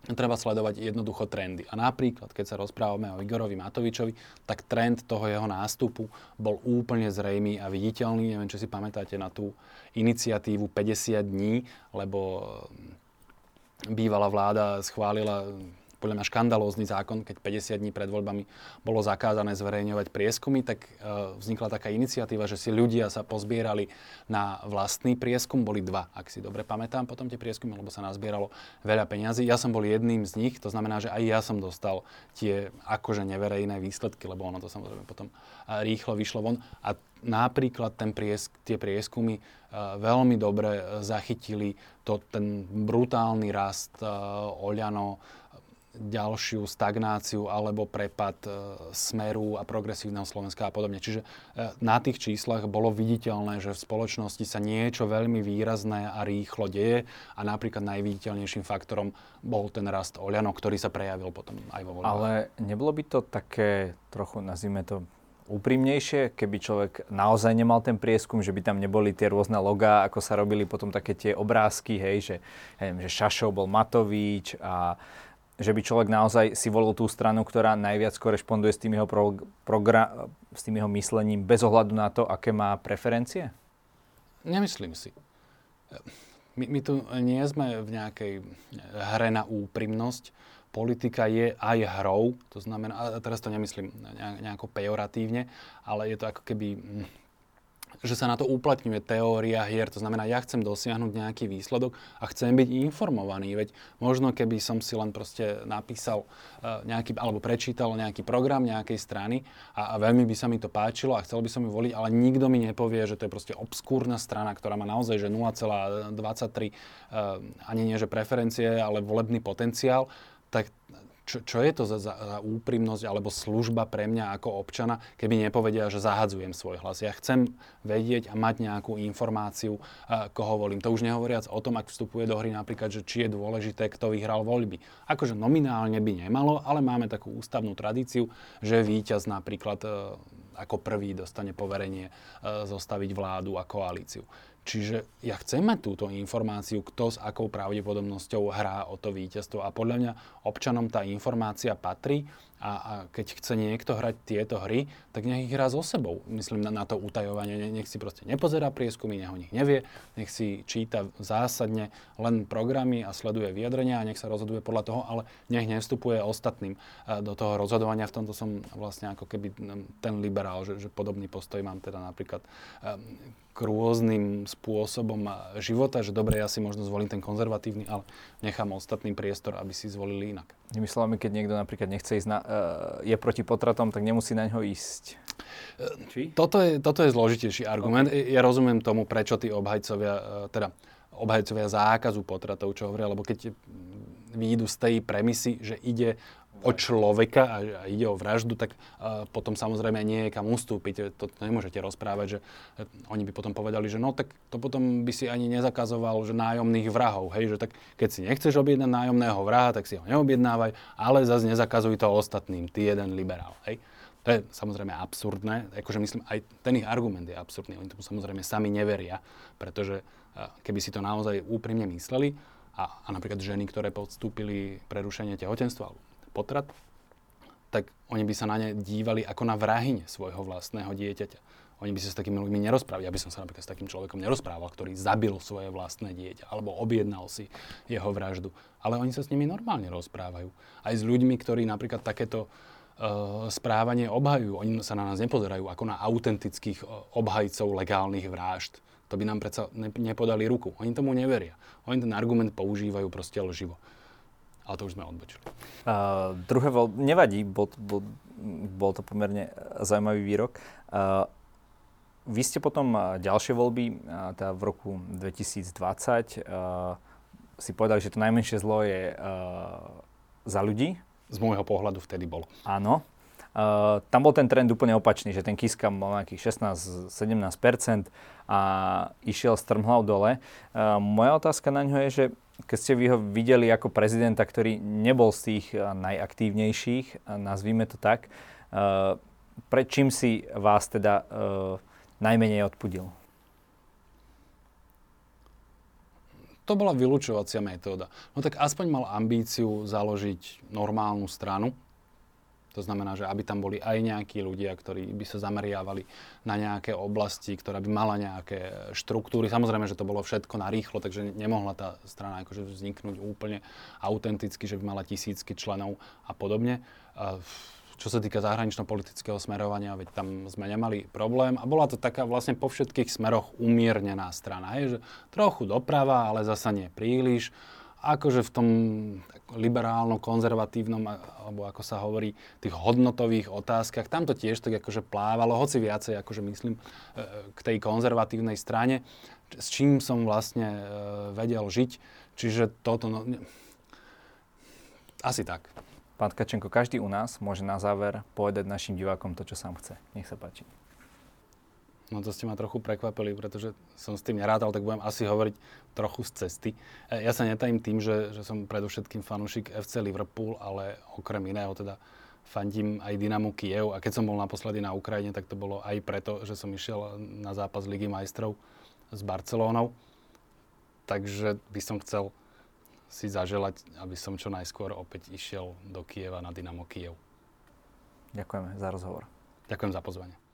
Treba sledovať jednoducho trendy. A napríklad, keď sa rozprávame o Igorovi Matovičovi, tak trend toho jeho nástupu bol úplne zrejmý a viditeľný. Neviem, či si pamätáte na tú iniciatívu päťdesiat dní, lebo bývalá vláda schválila podľa mňa škandalózny zákon, keď päťdesiat dní pred voľbami bolo zakázané zverejňovať prieskumy, tak vznikla taká iniciatíva, že si ľudia sa pozbierali na vlastný prieskum. Boli dva, ak si dobre pamätám, potom tie prieskumy, lebo sa nazbieralo veľa peňazí. Ja som bol jedným z nich, to znamená, že aj ja som dostal tie akože neverejné výsledky, lebo ono to samozrejme potom rýchlo vyšlo von. A napríklad ten priesk, tie prieskumy uh, veľmi dobre zachytili to, ten brutálny rast uh, OĽANO, ďalšiu stagnáciu alebo prepad e, Smeru a progresívneho Slovenska a podobne. Čiže e, na tých číslach bolo viditeľné, že v spoločnosti sa niečo veľmi výrazné a rýchlo deje a napríklad najviditeľnejším faktorom bol ten rast OĽaNO, ktorý sa prejavil potom aj vo voľbách. Ale nebolo by to také trochu, nazvime to, úprimnejšie, keby človek naozaj nemal ten prieskum, že by tam neboli tie rôzne logá, ako sa robili potom také tie obrázky, hej, že, ja neviem, že Šašov bol Matovič a že by človek naozaj si volil tú stranu, ktorá najviac korešponduje s tým jeho, pro, progra, s tým jeho myslením bez ohľadu na to, aké má preferencie? Nemyslím si. My, my tu nie sme v nejakej hre na úprimnosť. Politika je aj hrou, to znamená, a teraz to nemyslím nejako pejoratívne, ale je to ako keby, že sa na to uplatňuje teória hier, to znamená, ja chcem dosiahnuť nejaký výsledok a chcem byť informovaný, veď možno keby som si len proste napísal nejaký, alebo prečítal nejaký program nejakej strany a, a veľmi by sa mi to páčilo a chcel by som ju voliť, ale nikto mi nepovie, že to je proste obskúrna strana, ktorá má naozaj že nula celá dvadsaťtri, ani nie že preferencie, ale volebný potenciál, tak čo, čo je to za, za, za úprimnosť alebo služba pre mňa ako občana, keby nepovedia, že zahadzujem svoj hlas. Ja chcem vedieť a mať nejakú informáciu, a koho volím. To už nehovoriac o tom, ak vstupuje do hry napríklad, že či je dôležité, kto vyhral voľby. Akože nominálne by nemalo, ale máme takú ústavnú tradíciu, že víťaz napríklad e, ako prvý dostane poverenie e, zostaviť vládu a koalíciu. Čiže ja chcem mať túto informáciu, kto s akou pravdepodobnosťou hrá o to víťazstvo. A podľa mňa občanom tá informácia patrí a, a keď chce niekto hrať tieto hry, tak nech ich hrá so sebou. Myslím na, na to utajovanie. Nech si proste nepozerá prieskumy, nech o nich nevie, nech si číta zásadne len programy a sleduje vyjadrenia a nech sa rozhoduje podľa toho, ale nech nevstupuje ostatným do toho rozhodovania. V tomto som vlastne ako keby ten liberál, že, že podobný postoj mám teda napríklad k rôznym spôsobom života, že dobre, ja si možno zvolím ten konzervatívny, ale nechám ostatný priestor, aby si zvolili inak. Nemyslel mi, keď niekto napríklad nechce ísť na, je proti potratom, tak nemusí na ňo ísť. Či? Toto je, toto je zložitejší argument. Okay. Ja rozumiem tomu, prečo tí obhajcovia, teda obhajcovia zákazu potratov, čo hovoria, lebo keď výjdu z tej premisy, že ide o človeka a ide o vraždu, tak uh, potom samozrejme nie je kam ustúpiť. To, to nemôžete rozprávať, že uh, oni by potom povedali, že no tak to potom by si ani nezakazoval, že nájomných vrahov, hej, že tak keď si nechceš objednať nájomného vraha, tak si ho neobjednávaj, ale zase nezakazuj to ostatným, ty jeden liberál, hej. To je samozrejme absurdné, akože myslím, aj ten ich argument je absurdný, oni tomu samozrejme sami neveria, pretože uh, keby si to naozaj úprimne mysleli a, a napríklad ženy, ktoré podstúpili prerušenie tehotenstva, potrat, tak oni by sa na ne dívali ako na vrahyne svojho vlastného dieťaťa. Oni by sa s takými ľuďmi nerozprávali. Ja by som sa napríklad s takým človekom nerozprával, ktorý zabil svoje vlastné dieťa alebo objednal si jeho vraždu. Ale oni sa s nimi normálne rozprávajú. Aj s ľuďmi, ktorí napríklad takéto uh, správanie obhajujú. Oni sa na nás nepozerajú ako na autentických obhajcov legálnych vražd. To by nám predsa ne- nepodali ruku. Oni tomu neveria. Oni ten argument používajú proste lživo. Ale to už sme odbočili. Uh, druhé voľby, nevadí, bol, bol, bol to pomerne zaujímavý výrok. Uh, vy ste potom ďalšie voľby, teda v roku dvetisícdvadsať, uh, si povedali, že to najmenšie zlo je uh, za ľudí. Z môjho pohľadu vtedy bolo. Áno. Uh, tam bol ten trend úplne opačný, že ten Kiska mal nejakých šestnásť sedemnásť percent a išiel strmhlav dole. Uh, moja otázka na ňo je, že keď ste vy ho videli ako prezidenta, ktorý nebol z tých najaktívnejších, nazvíme to tak, uh, pred čím si vás teda uh, najmenej odpudil? To bola vylúčovacia metóda. No tak aspoň mal ambíciu založiť normálnu stranu. To znamená, že aby tam boli aj nejakí ľudia, ktorí by sa zameriavali na nejaké oblasti, ktorá by mala nejaké štruktúry. Samozrejme, že to bolo všetko narýchlo, takže nemohla tá strana akože vzniknúť úplne autenticky, že by mala tisícky členov a podobne. Čo sa týka zahranično-politického smerovania, veď tam sme nemali problém. A bola to taká vlastne po všetkých smeroch umiernená strana. Hej, že trochu doprava, ale zasa nie príliš. Akože v tom liberálno-konzervatívnom, alebo ako sa hovorí, tých hodnotových otázkach, tam to tiež tak akože plávalo, hoci viacej, akože myslím, k tej konzervatívnej strane, s čím som vlastne vedel žiť. Čiže toto, no, asi tak. Pán Kačenko, každý u nás môže na záver povedať našim divákom to, čo sám chce. Nech sa páči. No to ste ma trochu prekvapili, pretože som s tým nerádal, tak budem asi hovoriť trochu z cesty. Ja sa netajím tým, že, že som predovšetkým fanúšik ef cé Liverpool, ale okrem iného teda fandím aj Dynamu Kyjev. A keď som bol naposledy na Ukrajine, tak to bolo aj preto, že som išiel na zápas Ligy majstrov s Barcelonou. Takže by som chcel si zaželať, aby som čo najskôr opäť išiel do Kyjeva na Dynamo Kyjev. Ďakujeme za rozhovor. Ďakujem za pozvanie.